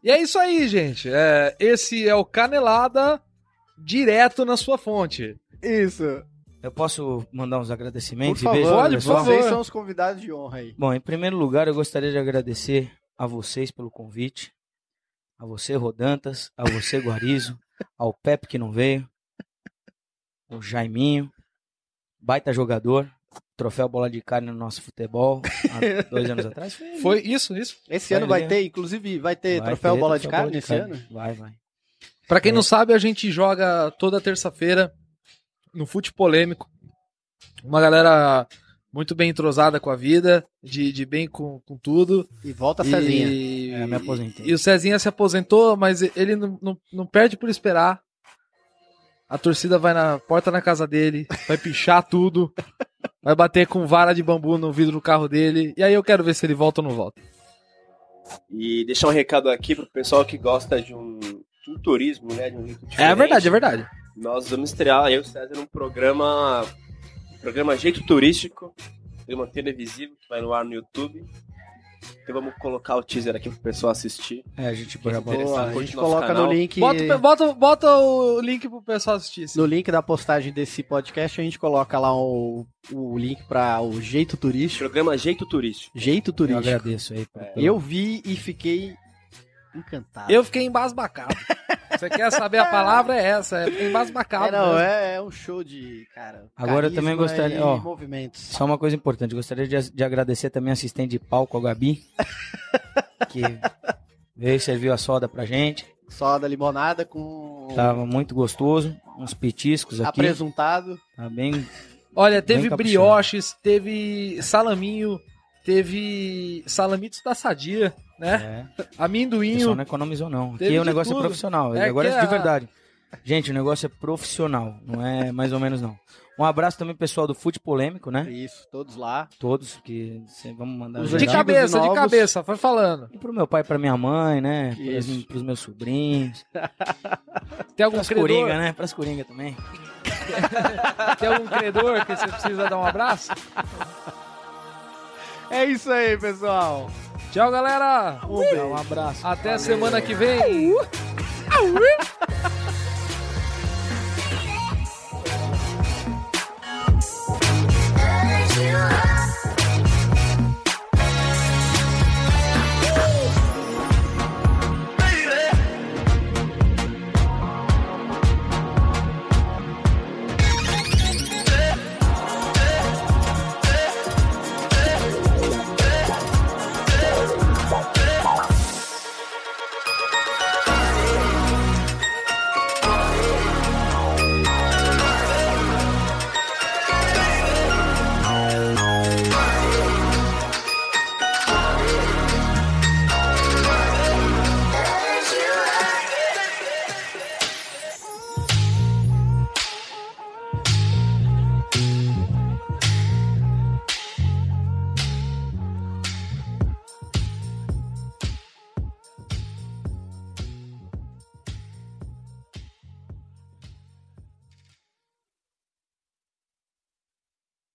E é isso aí, gente. É, esse é o Canelada direto na sua fonte. Isso. Eu posso mandar uns agradecimentos? Por favor, olha, vocês são os convidados de honra aí. Bom, em primeiro lugar, eu gostaria de agradecer a vocês pelo convite, a você, Rodantas, a você, Guarizo, ao Pepe que não veio, o Jaiminho, baita jogador, troféu bola de carne no nosso futebol, há dois anos atrás. Foi, foi isso, isso. Esse vai ano vai ali, ter, inclusive, vai ter vai troféu ter, bola troféu de carne esse ano? Vai, vai. Pra quem é. não sabe, a gente joga toda terça-feira no Fute Polêmico, uma galera, muito bem entrosada com a vida, de, de bem com, com tudo. E volta a Cezinha. E, é, me aposentei. E, e o Cezinha se aposentou, mas ele não, não, não perde por esperar. A torcida vai na porta na casa dele, vai pichar tudo, vai bater com vara de bambu no vidro do carro dele. E aí eu quero ver se ele volta ou não volta. E deixar um recado aqui pro pessoal que gosta de um tutorismo, né? De um jeito diferente. É verdade, é verdade. Nós vamos estrear, eu e o César, num programa... Programa Jeito Turístico, programa televisivo que vai no ar no YouTube. Então vamos colocar o teaser aqui pro pessoal assistir. É, a gente, boa, a gente coloca canal. No link... Bota, bota, bota o link pro pessoal assistir. Sim. No link da postagem desse podcast a gente coloca lá o, o link para o Jeito Turístico. Programa Jeito Turístico. Jeito Turístico. Eu agradeço aí. É, eu vi e fiquei encantado. Eu fiquei embasbacado. Você quer saber a palavra? É essa, é embasbacado. É, não, é, é um show de, cara, agora eu também gostaria, ó, movimentos. Só uma coisa importante, gostaria de, de agradecer também a assistente de palco, a Gabi, que veio e serviu a soda pra gente. Soda, limonada com... Tava muito gostoso, uns petiscos aqui. Apresentado. Tá bem... Olha, teve bem brioches, teve salaminho, teve salamitos da Sadia. Né? É. Amendoim. Não economizou, não. Aqui o negócio tudo. É profissional. É, agora é de verdade. Gente, o negócio é profissional. Não é mais ou menos, não. Um abraço também, pessoal do Fute Polêmico, né? Isso, todos lá. Todos que vamos mandar. De cabeça, de cabeça, foi falando. E pro meu pai, pra minha mãe, né? Pros, pros meus sobrinhos. Tem algum pras credor? Coringa, né? Pras Coringa também. Tem algum credor que você precisa dar um abraço? É isso aí, pessoal. Tchau, galera. Um, um abraço. Até valeu. Semana que vem.